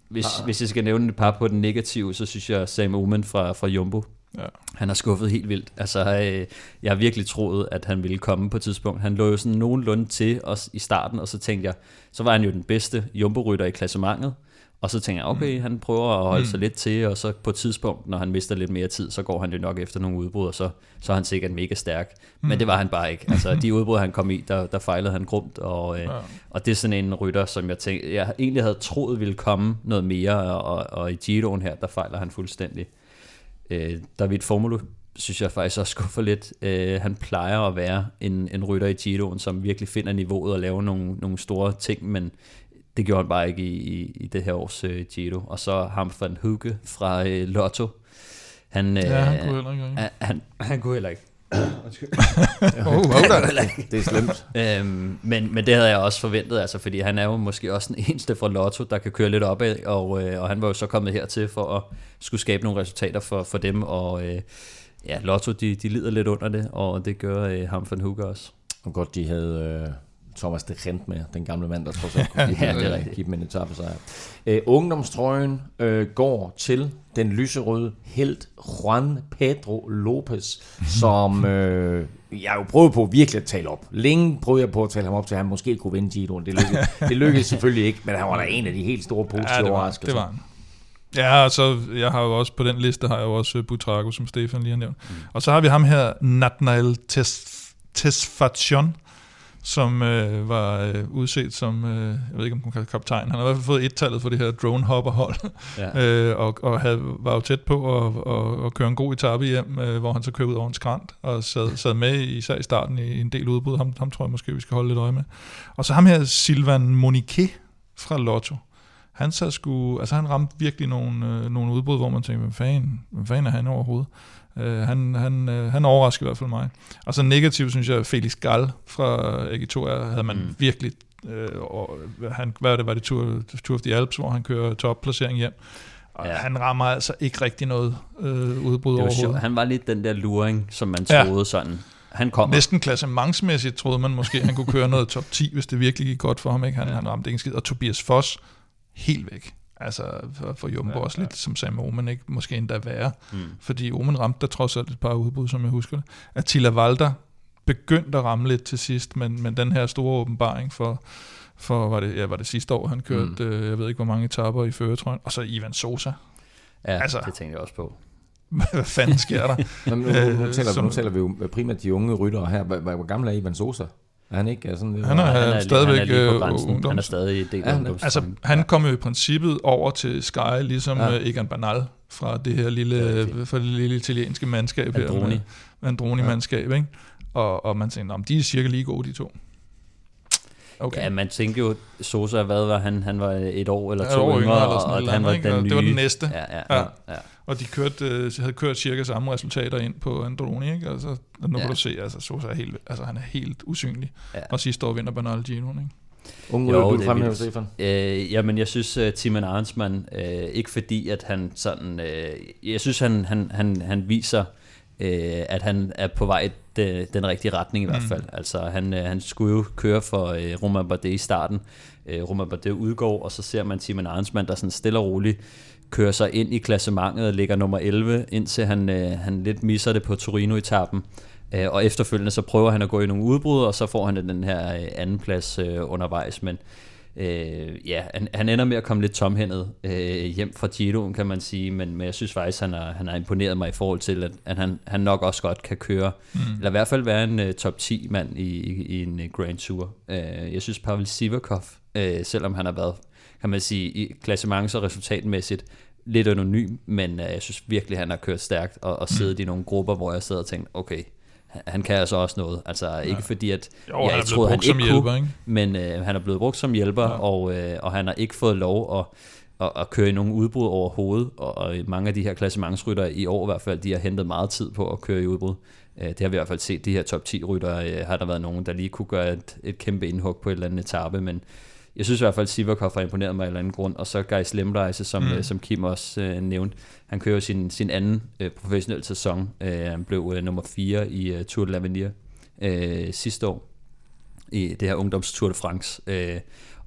hvis, ah. hvis jeg skal nævne et par på den negative, så synes jeg Sam Omen fra, fra Jumbo. Ja. Han har skuffet helt vildt. Altså, øh, jeg har virkelig troet, at han ville komme på et tidspunkt. Han lå jo sådan nogenlunde til os i starten, og så tænkte jeg, så var han jo den bedste jumbo-rytter i klassementet. Og så tænkte jeg, okay, mm. han prøver at holde mm. sig lidt til, og så på et tidspunkt, når han mister lidt mere tid, så går han jo nok efter nogle udbrud, og så, så er han sikkert mega stærk. Mm. Men det var han bare ikke. Altså, de udbrud, han kom i, der, der fejlede han grumt, og, øh, ja. og det er sådan en rytter, som jeg tænkte, jeg egentlig havde troet ville komme noget mere, og, og i Giroen her, der fejler han fuldstændig. David Formolo synes jeg faktisk også skuffer lidt. Øh, han plejer at være en, en rytter i Giroen, som virkelig finder niveauet og laver nogle, nogle store ting, men det gjorde han bare ikke i, i, i det her års øh, Giro. Og så ham van Hooge fra øh, Lotto. Han, øh, ja, han kunne heller ikke. Han, han kunne heller ikke. oh, det er slemt. øhm, men, men det havde jeg også forventet, altså, fordi han er jo måske også den eneste fra Lotto, der kan køre lidt opad, og, øh, og han var jo så kommet hertil for at skulle skabe nogle resultater for, for dem, og øh, ja, Lotto de, de lider lidt under det, og det gør øh, ham van Hooge også. Og godt de havde øh, Thomas de Gent med, den gamle mand, der trods alt kunne give, ja, dem, give dem en etappesejr. øh, Ungdomstrøjen øh, går til den lyserøde helt Juan Pedro Lopez, som øh, jeg jo prøvede på virkelig at tale op. Længe prøvede jeg på at tale ham op til, at han måske kunne vinde Giroen. Det lykkedes, det lykkedes selvfølgelig ikke, men han var da en af de helt store positive overraskelser. Ja, det var, det var. Ja, og så jeg har jo også på den liste, har jeg jo også Butrago, som Stefan lige har nævnt. Mm. Og så har vi ham her, Nathaniel Tesfacion, som øh, var øh, udset som, øh, jeg ved ikke om hun kalder kaptajn, han har i hvert fald fået et-tallet for det her drone-hopper-hold, ja. øh, og, og havde, var jo tæt på at og, og køre en god etape hjem, øh, hvor han så kører ud over en skrant, og sad, sad med især i starten i en del udbrud, ham, ham tror jeg måske, vi skal holde lidt øje med. Og så ham her, Sylvain Moniquet fra Lotto, han så sgu, altså han ramte virkelig nogle, øh, nogle udbrud, hvor man tænkte, hvem fanden, hvem fanden er han overhovedet? Uh, han, han, uh, han overraskede i hvert fald mig. Og så negativt, synes jeg, Felix Gall fra A G to R, havde man mm. virkelig, uh, og han, hvad det var det, Tour, Tour of the Alps, hvor han kører topplacering hjem. Og ja. Han rammer altså ikke rigtig noget uh, udbrud overhovedet. Sjovt. Han var lidt den der luring, som man troede, ja. Sådan. Han kommer. Næsten klassementsmæssigt troede man måske, han kunne køre noget top ti, hvis det virkelig gik godt for ham. Ikke? Han, ja. han ramte ikke en skid. Og Tobias Foss, helt væk. Altså for, for Jumbo, ja, også ja. Lidt som Sam Omen, ikke? Måske endda værre, mm. fordi Omen ramte der trods alt et par udbrud, som jeg husker det. Attila Valder begyndte at ramme lidt til sidst, men, men den her store åbenbaring for, for var, det, ja, var det sidste år, han kørte, mm. øh, jeg ved ikke hvor mange etapper i førertrøjen, og så Ivan Sosa. Ja, altså, det tænkte jeg også på. Hvad fanden sker der? Nå, nu, nu, nu, taler, som, nu taler vi jo primært de unge ryttere her. Hvor, hvor gammel er Ivan Sosa? Han, ikke er sådan, han, er, han, er, stadigvæk, han er lige på grænsen. Han er stadig del af ungdomsstrømmen. Altså, han kom jo i princippet over til Sky, ligesom ja. Egan Bernal fra det her lille, ja, fra det lille italienske mandskab. Androni. Her, Androni-mandskab, ikke? Og, og man tænkte, om de er cirka lige gode, de to. Okay. Ja, man tænkte jo, Sosa, hvad var han? Han var et år eller to ja, år yngre, og, og, og han, han var den nye. Det var den næste. Ja, ja, ja. Ja. Og de kørte, havde kørt cirka samme resultater ind på Androni, ikke? Altså, nu ja. Kan du se, altså Sosa er helt, altså han er helt usynlig. Ja. Og sidste år vinder Bernal Ginoen, ikke? Unge jo, du fremhæver, Stefan? Øh, jamen, jeg synes, uh, Thymen Arensman, uh, ikke fordi, at han sådan, uh, jeg synes, han, han, han, han viser, uh, at han er på vej de, den rigtige retning i hvert fald. Mm. Altså, han, uh, han skulle jo køre for uh, Romain Bardet i starten. Uh, Romain Bardet udgår, og så ser man Thymen Arensman, der sådan stille og roligt kører sig ind i klassementet og ligger nummer elleve, indtil han, øh, han lidt misser det på Torino-etappen. Øh, og efterfølgende så prøver han at gå i nogle udbrud, og så får han den her øh, anden plads øh, undervejs. Men øh, ja, han, han ender med at komme lidt tomhændet øh, hjem fra Giroen, kan man sige. Men, men jeg synes faktisk, han har, han har imponeret mig i forhold til, at, at han, han nok også godt kan køre. Mm. Eller i hvert fald være en øh, top ti-mand i, i, i en Grand Tour. Øh, jeg synes, Pavel Sivakov, øh, selvom han har været, kan man sige, klassements- og resultatmæssigt lidt anonym, men øh, jeg synes virkelig, han har kørt stærkt og, og siddet mm. i nogle grupper, hvor jeg sad og tænkte, okay, han kan altså også noget. Altså ikke ja. Fordi, at jo, jeg, jeg troede, han ikke hjælper, kunne, ikke? Men øh, han er blevet brugt som hjælper, ja. og, øh, og han har ikke fået lov at, og, og køre i nogle udbrud overhovedet, og, og mange af de her klassementsryttere i år i hvert fald, de har hentet meget tid på at køre i udbrud. Det har vi i hvert fald set, de her top ti ryttere, har der været nogen, der lige kunne gøre et, et kæmpe indhug på et eller andet etape, men jeg synes i hvert fald, at Sivakov har imponeret mig af en eller anden grund, og så Geis Lemreise, som, mm. som Kim også øh, nævnte, han kører sin, sin anden øh, professionelle sæson, øh, han blev øh, nummer fire i uh, Tour de l'Avenir øh, sidste år, i det her ungdoms Tour de France, øh,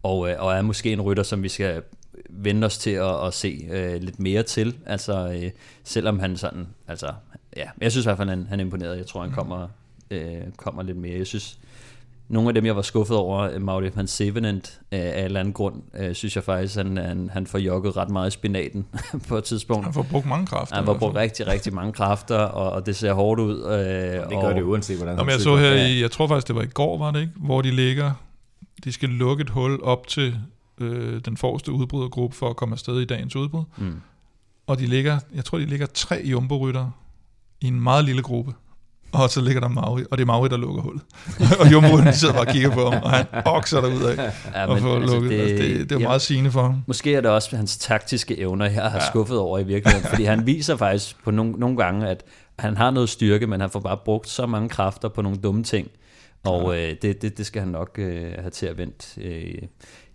og, øh, og er måske en rytter, som vi skal vende os til at, at se øh, lidt mere til, altså øh, selvom han sådan, altså ja, jeg synes i hvert fald, han, han er imponeret, jeg tror, han kommer, øh, kommer lidt mere, jeg synes. Nogle af dem, jeg var skuffet over, Mauri van Sevenent, øh, af en eller anden grund, øh, synes jeg faktisk, han, han, han får jogget ret meget i spinaten på et tidspunkt. Han får brugt mange kræfter. Han får brugt rigtig, rigtig mange kræfter, og, og det ser hårdt ud. Øh, det gør og, det uanset, hvordan han jeg så her i, jeg tror faktisk, det var i går, var det ikke? Hvor de ligger, de skal lukke et hul op til øh, den forreste udbrydergruppe for at komme afsted i dagens udbrud. Mm. Og de ligger, jeg tror, de ligger tre jumbo-ryttere i en meget lille gruppe. Og så ligger der Mauri, og det er Mauri, der lukker hullet. Og Jumboen sidder bare og kigger på ham, og han okser derudad ja, og får altså lukket. Det, altså det, det er jo meget sigende for ham. Måske er det også hans taktiske evner, jeg har ja. skuffet over i virkeligheden, fordi han viser faktisk på nogle, nogle gange, at han har noget styrke, men han får bare brugt så mange kræfter på nogle dumme ting. Og ja. øh, det, det, det skal han nok øh, have til at vente. Øh,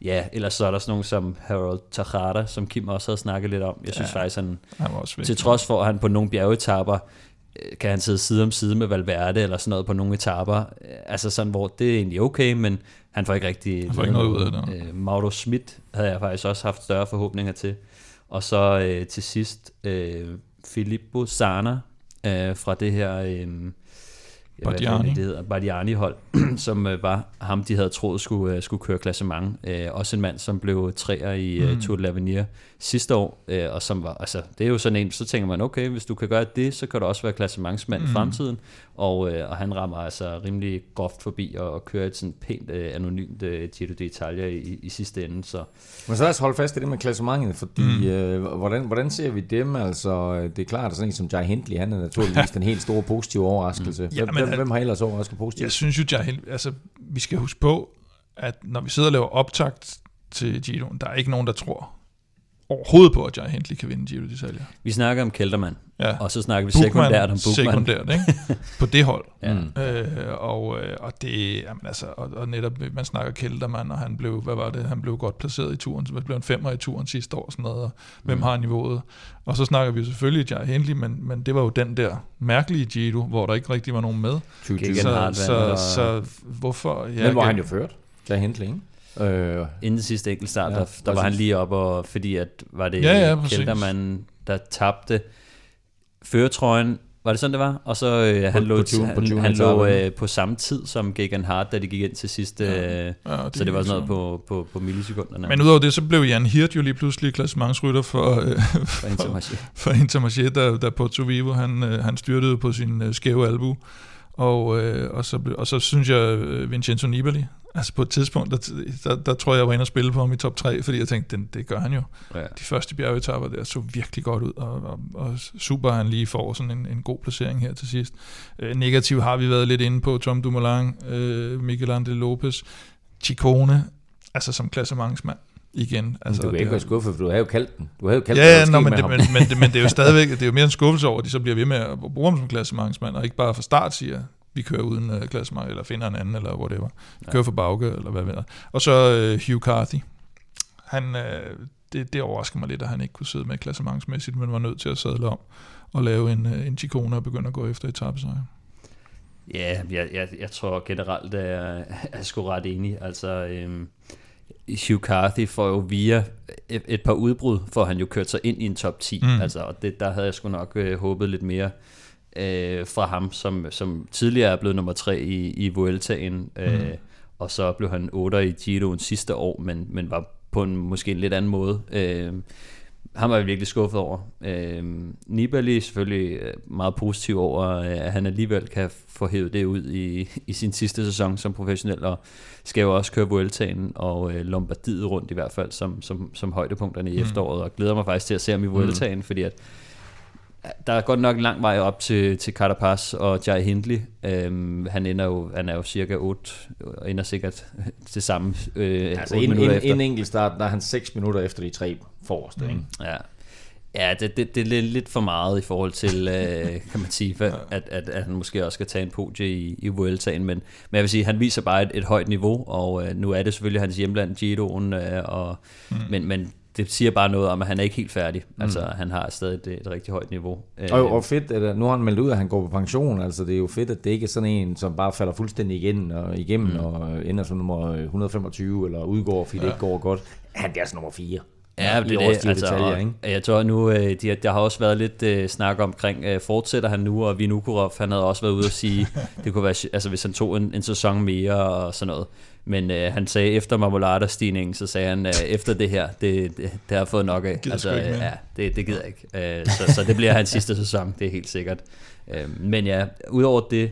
ja, ellers så er der sådan nogen som Harold Tejada, som Kim også havde snakket lidt om. Jeg synes ja. faktisk, han, han til trods for, at han på nogle bjergetapper kan han sidde side om side med Valverde eller sådan noget på nogle etaper, altså sådan, hvor det er egentlig okay, men han får ikke rigtig han får ikke noget ud af det. Øh, Mauro Schmidt havde jeg faktisk også haft større forhåbninger til, og så øh, til sidst øh, Filippo Sana øh, fra det her øh, Bardiani. Det hedder Bardiani-hold, som øh, var ham, de havde troet skulle, øh, skulle køre klassement. Øh, også en mand, som blev træer i øh, Tour de l'Avenir sidste år, øh, og som var, altså, det er jo sådan en, så tænker man, okay, hvis du kan gøre det, så kan du også være klassementsmand i mm. fremtiden, og, øh, og han rammer altså rimelig groft forbi og, og kører et sådan pænt øh, anonymt øh, Giro d'Italia i, i sidste ende. Så. Men så lad os holde fast i det med klassementet, fordi mm. øh, hvordan, hvordan ser vi dem? Altså, det er klart, at sådan en som Jay Hindley, han er naturligvis den helt store positive overraskelse. Mm. Ja, men, hvem har ellers overrasket positivt? Jeg synes jo, Jahil, altså, vi skal huske på, at når vi sidder og laver optakt til Giroen, der er ikke nogen, der tror overhovedet på, at Jay Hindley kan vinde Giro d'Italia. Vi snakker om Keltermann, ja. og så snakker vi Bookman, sekundært om Bookman. Sekundært, ikke? På det hold. ja. øh, og, og det, jamen, altså, og, og netop, man snakker Keltermann, og han blev, hvad var det, han blev godt placeret i turen, så blev en femmer i turen sidste år, sådan noget, og hvem mm. har niveauet? Og så snakker vi selvfølgelig Jay Hindley, men, men det var jo den der mærkelige Giro, hvor der ikke rigtig var nogen med. Kiggen, så, Hartmann, så, og... så hvorfor? Ja, men hvor han jo ført, Jay Hindley, ikke? Øh, Inden den sidste enkeltstart, ja, der, der var han lige oppe, og, fordi at, var det ja, ja, Keltermann, der tabte føretrøjen, var det sådan, det var? Og så øh, på, han lå, på, tyve, han, på, tyve, han lå øh, på samme tid som Gegen Hart, da de gik ind til sidste, ja. Ja, det så det var sådan noget på, på, på millisekunderne. Men udover det, så blev Jan Hirt jo lige pludselig klassementsrytter for, øh, for, Intermarché. for Intermarché, der, der på Tovivo, han, han styrtede på sin øh, skæve albu. Og, øh, og, så, og så synes jeg, Vincenzo Nibali, altså på et tidspunkt, der, der, der tror jeg, jeg var inde og spille på ham i top tre, fordi jeg tænkte, den, det gør han jo. Ja. De første bjergetapper der så virkelig godt ud, og, og, og super, han lige får sådan en, en god placering her til sidst. Øh, negativ har vi været lidt inde på, Tom Dumoulin, øh, Mikkel Landa Lopez, Ciccone, altså som klassementsmand. Igen. Altså, du kan ikke være skuffet, for du har jo kaldt den. Du har jo kaldt ja, den, nå, men, det, men, men, det, men det er jo stadigvæk, det er jo mere en skuffelse over, at de så bliver ved med at bruge dem som klassementsmand, og ikke bare fra start siger, vi kører uden uh, klassement, eller finder en anden, eller whatever. Ja. Kører for bagge, eller hvad ved jeg. Og så uh, Hugh Carthy. Han, uh, det, det overrasker mig lidt, at han ikke kunne sidde med klassementsmæssigt, men var nødt til at sadle om og lave en, uh, en Ciccone og begynde at gå efter etapesejr. Ja, jeg, jeg, jeg tror generelt, at jeg er sgu ret enig. Altså... Øhm Hugh Carthy får jo via et, et par udbrud, for han jo kørt sig ind i en top ti, mm. altså, og det, der havde jeg sgu nok øh, håbet lidt mere øh, fra ham, som, som tidligere er blevet nummer tre i, i Vueltaen, øh, mm. og så blev han otter i Giroen sidste år, men, men var på en måske en lidt anden måde. Øh, Han var jeg virkelig skuffet over. Øh, Nibali er selvfølgelig meget positiv over, at han alligevel kan få hævet det ud i, i sin sidste sæson som professionel, og skal jo også køre Vueltaen og øh, Lombardiet rundt i hvert fald som, som, som højdepunkterne i efteråret, og glæder mig faktisk til at se ham i Vueltaen, mm. fordi at Der er godt nok en lang vej op til, til Carapaz og Jay Hindley. Øhm, han, ender jo, han er jo cirka otte, og ender sikkert til samme øh, altså en, minutter en, efter. En enkelt start, der er han seks minutter efter de tre forreste. Mm. Ja, ja det, det, det er lidt for meget i forhold til, øh, kan man sige, at, at, at, at han måske også skal tage en podie i, i Vueltaen. Men, men jeg vil sige, han viser bare et, et højt niveau, og øh, nu er det selvfølgelig hans hjemland, Giroen, øh, og, mm. men... men det siger bare noget om, at han er ikke helt færdig. Altså, mm. han har stadig et, et rigtig højt niveau. Og, og fedt, at nu har han meldt ud, at han går på pension. Altså, det er jo fedt, at det ikke er sådan en, som bare falder fuldstændig igen og igennem mm. og ender som nummer et hundrede femogtyve, eller udgår, fordi ja. det ikke går godt. Han bliver altså nummer fire. Ja, det er altså, detaljer, ikke? Jeg tror nu, de, der har også været lidt øh, snak omkring, øh, fortsætter han nu, og Vinokurov, han havde også været ude at sige, det kunne være, altså hvis han tog en, en sæson mere og sådan noget. Men øh, han sagde efter Marmolada-stigningen, så sagde han, øh, efter det her, det, det, det har jeg fået nok af. Altså, øh, ja, det, det gider jeg ikke. Øh, så, så det bliver hans sidste sæson, det er helt sikkert. Øh, men ja, udover det,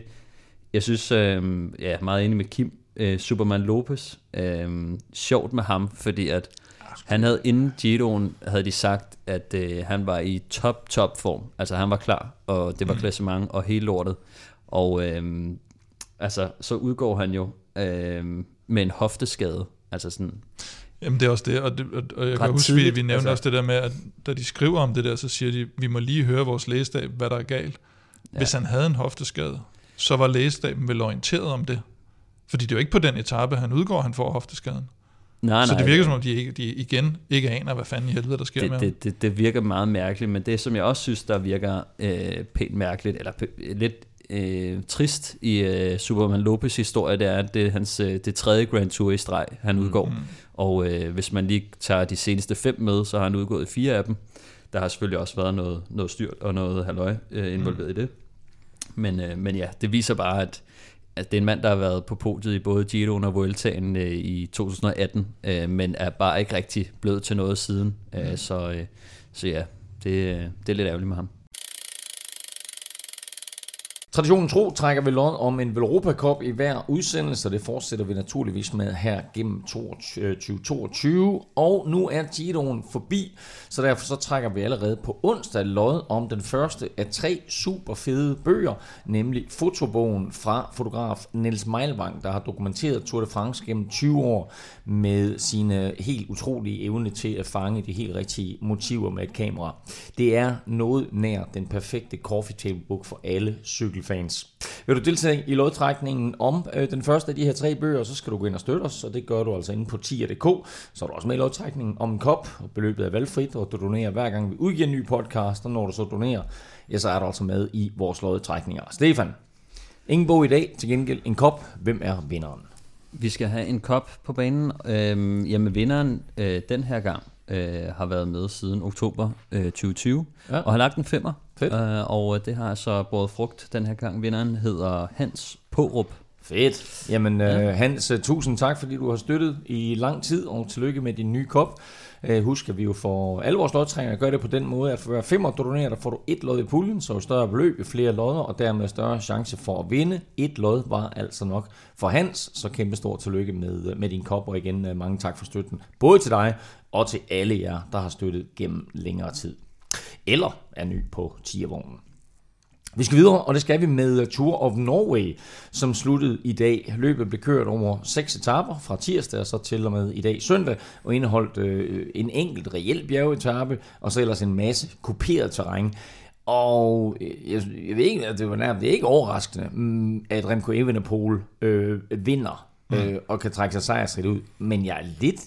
jeg synes, øh, jeg er meget enig med Kim, øh, Superman Lopez. Øh, sjovt med ham, fordi at han havde inden Giroen, havde de sagt, at øh, han var i top, top form. Altså han var klar, og det var klassement og hele lortet. Og øh, altså, så udgår han jo øh, med en hofteskade. Altså sådan... Jamen det er også det, og, det, og jeg kan huske, vi, vi nævnte altså, også det der med, at da de skriver om det der, så siger de, vi må lige høre vores lægestab, hvad der er galt. Ja. Hvis han havde en hofteskade, så var lægestaben vel orienteret om det. Fordi det er jo ikke på den etape, han udgår, han får hofteskaden. Nej, så nej, det virker som om, de, ikke, de igen ikke aner, hvad fanden i helvede der sker det, med det, det, det virker meget mærkeligt, men det som jeg også synes, der virker øh, pænt mærkeligt, eller p- lidt øh, trist i øh, Superman Lopez' historie, det er, at det er hans, øh, det tredje Grand Tour i streg, han udgår. Mm-hmm. Og øh, hvis man lige tager de seneste fem med, så har han udgået i fire af dem. Der har selvfølgelig også været noget, noget styrt og noget halløj øh, involveret mm. i det. Men, øh, men ja, det viser bare, at det er en mand, der har været på podiet i både Giroen og Vueltaen øh, i to tusind atten, øh, men er bare ikke rigtig blevet til noget siden. Øh, så, øh, så ja, det, det er lidt ærgerligt med ham. Traditionen tro trækker vi lod om en Velropa Cup i hver udsendelse, og det fortsætter vi naturligvis med her gennem tyve toogtyve. Og nu er Giroen forbi, så derfor så trækker vi allerede på onsdag lod om den første af tre super fede bøger, nemlig fotobogen fra fotograf Niels Meilvang, der har dokumenteret Tour de France gennem tyve år med sine helt utrolige evne til at fange de helt rigtige motiver med et kamera. Det er noget nær den perfekte coffee table book for alle cykelfans. Fans. Vil du deltage i lodtrækningen om øh, den første af de her tre bøger, så skal du gå ind og støtte os, og det gør du altså inde på tier punktum d k. Så er du også med i lodtrækningen om en kop, og beløbet er valgfrit, og du donerer hver gang vi udgiver en ny podcast, og når du så donerer, ja, så er du altså med i vores lodtrækninger. Stefan, ingen bog i dag, til gengæld en kop. Hvem er vinderen? Vi skal have en kop på banen. Øh, jamen vinderen øh, den her gang øh, har været med siden oktober øh, tyve tyve, ja. Og har lagt en femmer. Fedt. Uh, og det har så båret frugt den her gang. Vinderen hedder Hans Pårup. Fedt. Jamen ja. uh, Hans, uh, tusind tak, fordi du har støttet i lang tid, og tillykke med din nye kop. Uh, husk, at vi jo for alle vores lodtrækninger gør det på den måde, at for hver femmer du donerer, der får du et lod i puljen, så større beløb i flere lodder, og dermed større chance for at vinde. Et lod var altså nok for Hans, så kæmpe stor tillykke med, med din kop, og igen uh, mange tak for støtten, både til dig og til alle jer, der har støttet gennem længere tid. Eller er ny på tiervognen. Vi skal videre, og det skal vi med Tour of Norway, som sluttede i dag. Løbet blev kørt over seks etaper fra tirsdag, og så til og med i dag søndag, og indeholdt øh, en enkelt reel bjergetappe, og så ellers en masse kuperet terræn. Og jeg, jeg ved ikke, at det var nærmest, det er ikke overraskende, at Remco Evenepoel øh, vinder øh, mm. og kan trække sig sejrsrigt ud, men jeg er lidt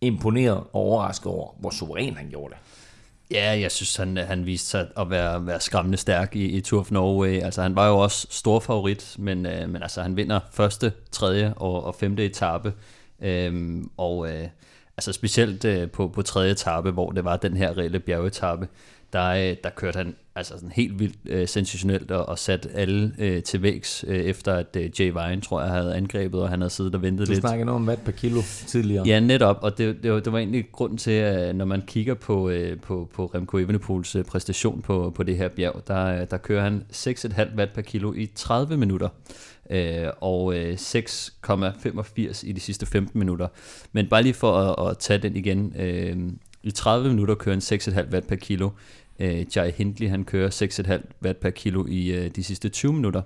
imponeret og overrasket over, hvor suveræn han gjorde det. Ja, jeg synes, han, han viste sig at være, være skræmmende stærk i, i Tour of Norway. Altså, han var jo også stor favorit, men, øh, men altså, han vinder første, tredje og, og femte etape. Øhm, og øh, altså, specielt øh, på, på tredje etape, hvor det var den her reelle bjergetape, der, øh, der kørte han altså, sådan helt vildt øh, sensationelt og, og satte alle øh, til vægs, øh, efter at øh, Jay Vine, tror jeg, havde angrebet, og han havde siddet og ventet lidt. Du snakkede noget om watt per kilo tidligere. Ja, netop, og det, det, var, det var egentlig grunden til, at når man kigger på, øh, på, på Remco Evenepoels øh, præstation på, på det her bjerg, der, der kører han seks komma fem watt per kilo i tredive minutter, øh, og øh, seks komma femogfirs i de sidste femten minutter. Men bare lige for at, at tage den igen, øh, i tredive minutter kører han seks komma fem watt per kilo. Øh, Jay Hindley, han kører seks komma fem watt per kilo i øh, de sidste tyve minutter.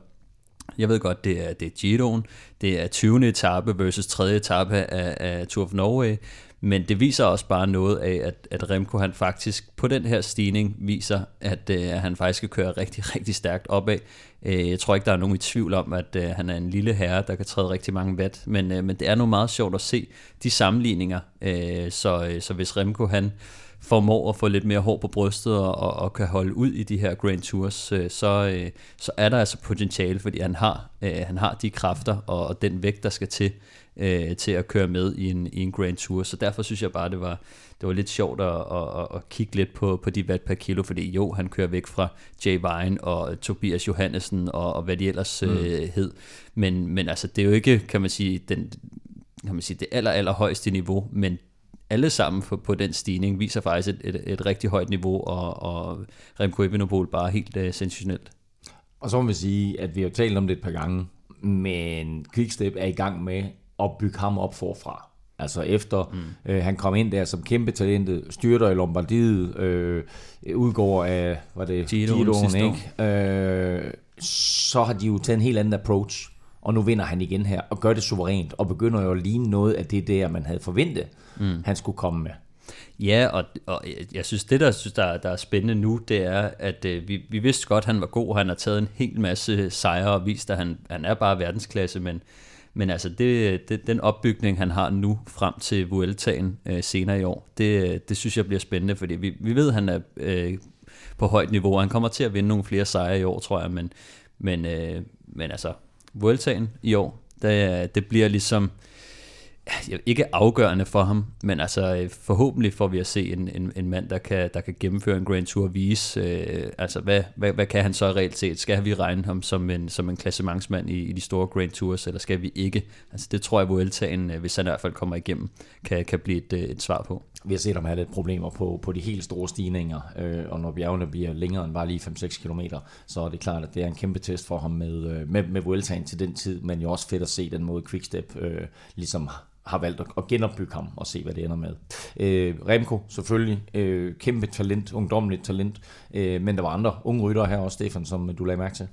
Jeg ved godt, det er, det er Giroen, det er tyvende etape versus tredje etape af, af Tour of Norway, men det viser også bare noget af, at, at Remco han faktisk på den her stigning viser, at, at han faktisk kan køre rigtig, rigtig stærkt opad. Jeg tror ikke, der er nogen i tvivl om, at han er en lille herre, der kan træde rigtig mange watt, men, men det er nu meget sjovt at se de sammenligninger, så, så hvis Remco han formår at få lidt mere hår på brystet og, og, og kan holde ud i de her Grand Tours, øh, så, øh, så er der altså potentiale, fordi han har, øh, han har de kræfter og, og den vægt, der skal til, øh, til at køre med i en, i en Grand Tour. Så derfor synes jeg bare, det var, det var lidt sjovt at, at, at, at kigge lidt på, på de watt per kilo, fordi jo, han kører væk fra Jay Vine og Tobias Johannesson og, og hvad de ellers øh, mm. hed. Men, men altså, det er jo ikke, kan man sige, den, kan man sige det aller, aller højeste niveau, men alle sammen på den stigning viser faktisk et, et, et rigtig højt niveau, og, og Remco Evenepoel bare helt uh, sensationelt. Og så må vi sige, at vi har talt om det et par gange, men Quickstep er i gang med at bygge ham op forfra. Altså efter mm. øh, han kom ind der som kæmpe talentet, styrter i Lombardiet, øh, udgår af, var det Giroen, ikke? Øh, så har de jo taget en helt anden approach, og nu vinder han igen her, og gør det suverænt, og begynder jo at ligne noget af det der, man havde forventet, mm. han skulle komme med. Ja, og, og jeg synes, det der, synes, der, der er spændende nu, det er, at øh, vi, vi vidste godt, han var god, han har taget en hel masse sejre og vist, at han, han er bare verdensklasse, men, men altså det, det, den opbygning, han har nu frem til Vueltaen øh, senere i år, det, det synes jeg bliver spændende, fordi vi, vi ved, han er øh, på højt niveau, han kommer til at vinde nogle flere sejre i år, tror jeg, men, men, øh, men altså... Vueltaen i år, det, det bliver ligesom ikke afgørende for ham, men altså forhåbentlig får vi at se en, en, en mand, der kan, der kan gennemføre en Grand Tour og vise, øh, altså hvad, hvad, hvad kan han så reelt set? Skal vi regne ham som en, som en klassementsmand i, i de store Grand Tours, eller skal vi ikke? Altså det tror jeg, Vueltaen, hvis han i hvert fald kommer igennem, kan, kan blive et, et svar på. Vi har set ham have lidt problemer på, på de helt store stigninger, øh, og når bjergene bliver længere end bare lige fem til seks kilometer, så er det klart, at det er en kæmpe test for ham med, med, med Vueltaen til den tid, men jo også fedt at se den måde Quickstep øh, ligesom har valgt at genopbygge ham og se, hvad det ender med. Øh, Remco selvfølgelig, øh, kæmpe talent, ungdommeligt talent, øh, men der var andre unge ryttere her også, Stefan, som du lagde mærke til.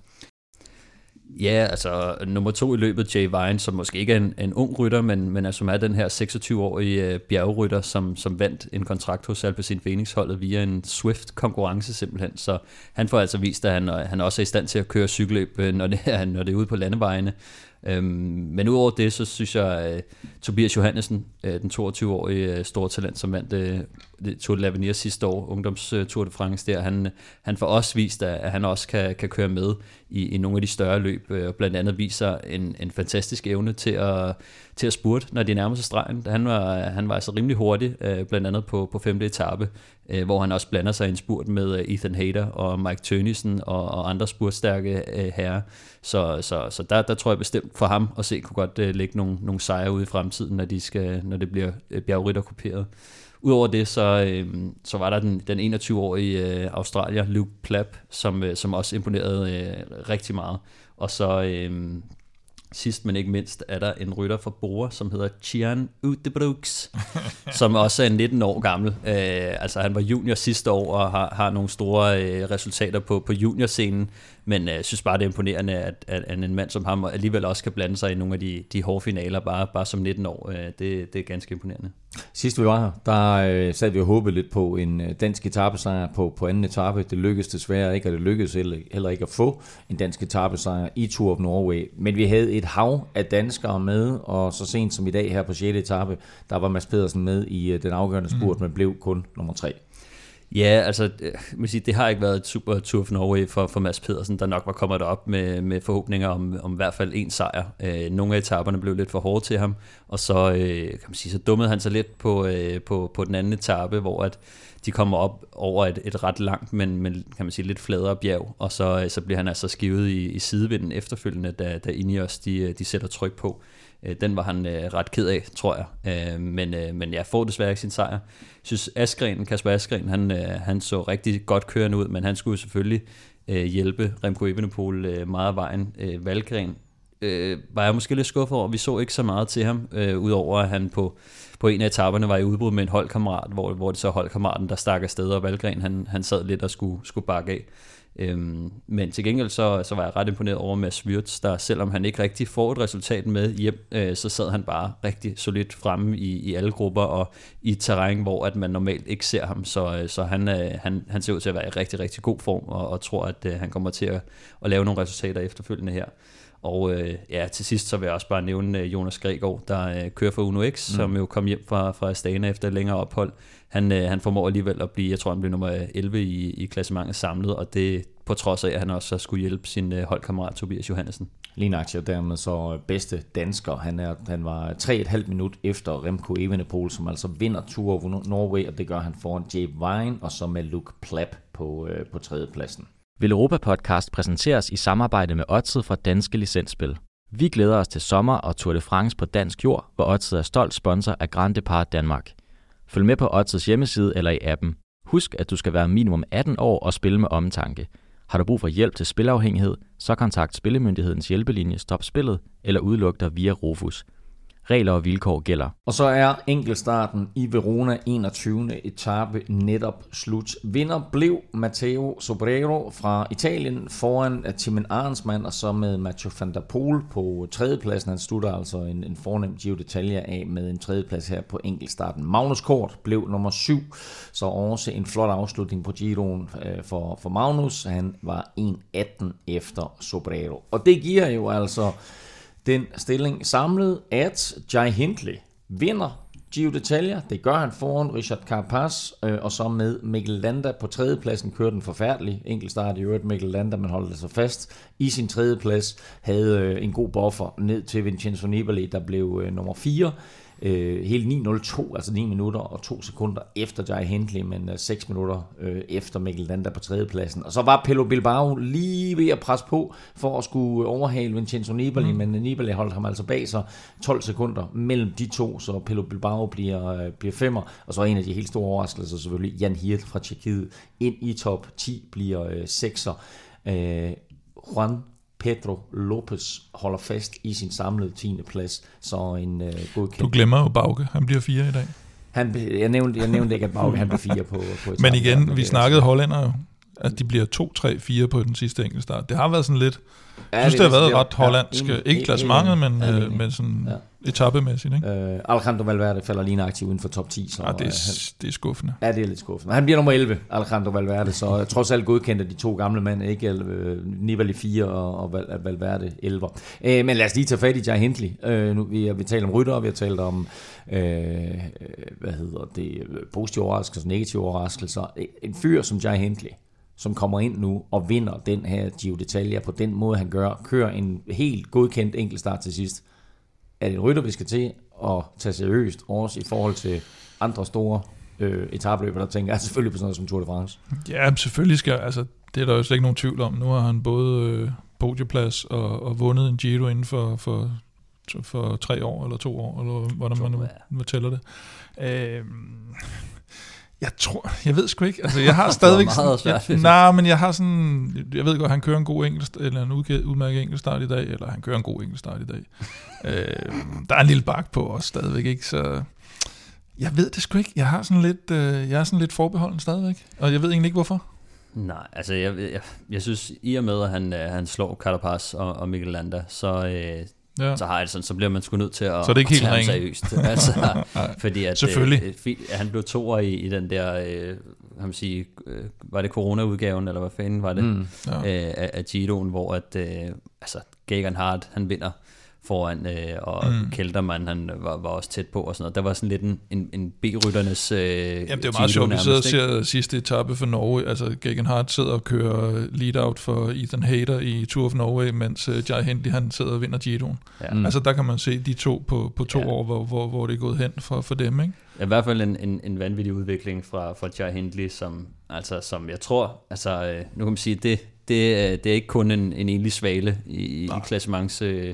Ja, altså nummer to i løbet, Jay Vine, som måske ikke er en, en ung rytter, men, men som er den her seksogtyve-årige øh, bjergrytter, som, som vandt en kontrakt hos Alpecin Phoenix-holdet via en Swift-konkurrence simpelthen. Så han får altså vist, at han, han også er i stand til at køre cykelløb, når det er, når det er ude på landevejene. Øhm, men udover det, så synes jeg, øh, Tobias Johannesson, øh, den toogtyve-årige øh, store talent, som vandt øh, Tour de l'Avenir sidste år, ungdoms øh, Tour de France der, han, han får også vist, at, at han også kan, kan køre med i, i nogle af de større løb, øh, og blandt andet viser en, en fantastisk evne til at, til at spurte, når de nærmer sig stregen. Han var, han var altså rimelig hurtig, øh, blandt andet på, på femte etape, øh, hvor han også blander sig i en spurt med øh, Ethan Hayter og Mike Tønnesen og, og andre spurtstærke øh, herrer. Så, så, så der, der tror jeg bestemt, for ham at se, kunne godt øh, lægge nogle, nogle sejre ude i fremtiden, når, de skal, når det bliver øh, bjergrytterkopieret. Udover det, så, øh, så var der den, den enogtyve-årige øh, australier, Luke Plapp, som, øh, som også imponerede øh, rigtig meget. Og så øh, sidst, men ikke mindst, er der en rytter fra Bora, som hedder Tian Udebrooks, som også er nitten år gammel. Øh, altså, han var junior sidste år og har, har nogle store øh, resultater på, på juniorscenen. Men jeg øh, synes bare, det er imponerende, at, at, at en mand som ham alligevel også kan blande sig i nogle af de, de hårde finaler, bare, bare som nitten år. Øh, det, det er ganske imponerende. Sidst vi var her, der øh, sad vi og håbede lidt på en dansk etapesejr på, på anden etape. Det lykkedes desværre ikke, og det lykkedes heller, heller ikke at få en dansk etapesejr i Tour of Norway. Men vi havde et hav af danskere med, og så sent som i dag her på sjette etape, der var Mads Pedersen med i den afgørende spurt, mm. men blev kun nummer tre. Ja, altså det har ikke været et super Tour of Norway for, for Mads Pedersen, der nok var kommet derop med, med forhåbninger om, om i hvert fald en sejr. Øh, nogle af etaperne blev lidt for hårde til ham, og så, øh, kan man sige, så dummede han sig lidt på, øh, på, på den anden etape, hvor at de kommer op over et, et ret langt, men, men kan man sige lidt fladere bjerg, og så, så bliver han altså skivet i, i sidevinden efterfølgende, da, da Ineos de, de sætter tryk på. Den var han øh, ret ked af, tror jeg. Øh, men, øh, men jeg får desværre ikke sin sejr. Jeg synes, Askren, Kasper Askren, han, øh, han så rigtig godt kørende ud, men han skulle selvfølgelig øh, hjælpe Remco Evenepoel øh, meget af vejen. Øh, Valgren øh, var jeg måske lidt skuffet over. Vi så ikke så meget til ham, øh, udover at han på, på en af etaperne var i udbrud med en holdkammerat, hvor, hvor det så holdkammeraten, der stak afsted, og Valgren, han, han sad lidt og skulle, skulle bakke af. Øhm, men til gengæld så, så var jeg ret imponeret over Mads Wirtz, der selvom han ikke rigtig får et resultat med hjem, øh, så sad han bare rigtig solidt fremme i, i alle grupper og i et terræn, hvor at man normalt ikke ser ham, så, øh, så han, øh, han, han ser ud til at være i rigtig, rigtig god form, og, og tror, at øh, han kommer til at, at lave nogle resultater efterfølgende her. Og øh, ja, til sidst så vil jeg også bare nævne øh, Jonas Gregor, der øh, kører for Uno X, mm. som jo kom hjem fra, fra Astana efter et længere ophold. Han, øh, han formår alligevel at blive, jeg tror han blev nummer elleve i, i klassementet samlet, og det på trods af, at han også skulle hjælpe sin øh, holdkammerat Tobias Johannesson. Lige nøjagtigt, og dermed så bedste dansker. Han, er, han var tre komma fem minut efter Remco Evenepoel, som altså vinder Tour of Norway, og det gør han foran Jay Vine, og så med Luke Plapp på, øh, på tredjepladsen. Vil Europa Podcast præsenteres i samarbejde med Odset fra Danske Licensspil. Vi glæder os til sommer og Tour de France på dansk jord, hvor Odset er stolt sponsor af Grand Depart Danmark. Følg med på Odsets hjemmeside eller i appen. Husk, at du skal være minimum atten år og spille med omtanke. Har du brug for hjælp til spilafhængighed, så kontakt Spillemyndighedens hjælpelinje Stop Spillet eller udluk dig via Rofus. Regler og vilkår gælder. Og så er enkeltstarten i Verona enogtyvende etape netop slut. Vinder blev Matteo Sobrero fra Italien foran Thymen Arensman, og så med Mathieu van der Poel på tredjepladsen. Han slutter altså en, en fornem Giro d'Italia af med en tredjeplads her på enkeltstarten. Magnus Kort blev nummer syv, så også en flot afslutning på Giroen for, for Magnus. Han var en atten efter Sobrero. Og det giver jo altså den stilling samlet, at Jay Hindley vinder Giro d'Italia. Det gør han foran Richard Carapaz, øh, og så med Mikkel Landa på tredjepladsen. Kører den forfærdelige enkeltstart i øvrigt Mikkel Landa, men holder sig fast i sin tredjeplads. Havde øh, en god buffer ned til Vincenzo Nibali, der blev øh, nummer fire. Øh, hele ni nul to, altså ni minutter og to sekunder efter Jay Hindley, men øh, seks minutter øh, efter Mikkel Landa på tredjepladsen. Og så var Pello Bilbao lige ved at presse på for at skulle overhale Vincenzo Nibali, mm. men Nibali holdt ham altså bag sig, tolv sekunder mellem de to, så Pello Bilbao bliver, øh, bliver femmer. Og så en af de helt store overraskelser selvfølgelig, Jan Hirt fra Tjekkiet ind i top ti, bliver øh, sekser. Øh, Juan Pedro Lopez holder fast i sin samlede tiende plads, så en øh, godkendt. Du glemmer jo Bauke, han bliver fire i dag. Han, jeg, nævnte, jeg nævnte ikke, at Bauke han bliver fire på, på et. Men igen, der, vi snakkede hollændere jo, at de bliver to, tre, fire på den sidste enkeltstart. Det har været sådan lidt, jeg synes, ja, det, det har været det, ret hollandsk, ja, ikke klassementet, men, ja, øh, men sådan ja. etapemæssigt. Ikke? Øh, Alejandro Valverde falder lige aktiv inden for top ti. Så, ja, det, er, han, det er skuffende. Ja, det er lidt skuffende. Han bliver nummer elleve, Alejandro Valverde, så trods alt godkendt af de to gamle mænd, ikke? Nibali fire og, og Valverde elleve. Øh, men lad os lige tage fat i Jay Hindley. Øh, nu, vi, vi taler om ryttere, vi har talt om øh, hvad hedder det, positive overraskelser, negative overraskelser. En fyr som Jay Hindley, som kommer ind nu og vinder den her Giro d'Italia på den måde, han gør. Kører en helt godkendt enkeltstart til sidst. Er det en rytter, vi skal til at tage seriøst, også i forhold til andre store øh, etapløber, der tænker, altså selvfølgelig på sådan noget som Tour de France? Ja, selvfølgelig skal altså, det er der jo slet ikke nogen tvivl om. Nu har han både øh, podieplads og, og vundet en Giro inden for, for, for tre år eller to år, eller hvordan man nu man tæller det. Øh, Jeg tror, jeg ved sgu ikke. Altså, jeg har stadigvæk sådan, nej, men jeg har sådan, jeg ved godt, han kører en god engelsk eller en udmærket enkeltstart i dag, eller han kører en god enkeltstart i dag. øh, der er en lille bak på også stadigvæk, ikke? Så jeg ved det sgu ikke. Jeg har sådan lidt, øh, jeg er sådan lidt forbeholden stadigvæk, og jeg ved egentlig ikke hvorfor. Nej, altså jeg, jeg, jeg synes i og med at han, han slår Carapaz og, og Mikkel Landa, så øh, ja. Så har det sådan, så bliver man sgu nødt til at, så det er ikke at tage helt ham seriøst. Altså, fordi at, selvfølgelig. Øh, at han blev toer i, i den der, øh, ham sige, øh, var det corona-udgaven, eller hvad fanden var det, mm, ja. øh, af, af Giroen, hvor at, øh, altså, Gagan Hart, han vinder foran, øh, og mm. Keltermann, han var, var også tæt på, og sådan noget. Der var sådan lidt en, en, en B-rytternes øh, Jamen, det er meget sjovt, vi sidder og ser sidste etape for Norge, altså Gagan Hart sidder og kører lead-out for Ethan Hayter i Tour of Norway, mens øh, Jay Hindley, han sidder og vinder Giroen. Ja. Mm. Altså, der kan man se de to på, på to ja. år, hvor, hvor, hvor det er gået hen for, for dem, ikke? I hvert fald en, en, en vanvittig udvikling fra, fra Jay Hindley, som, altså, som jeg tror, altså, øh, nu kan man sige, det, det, det er ikke kun en, en enlig svale i, i klassements øh,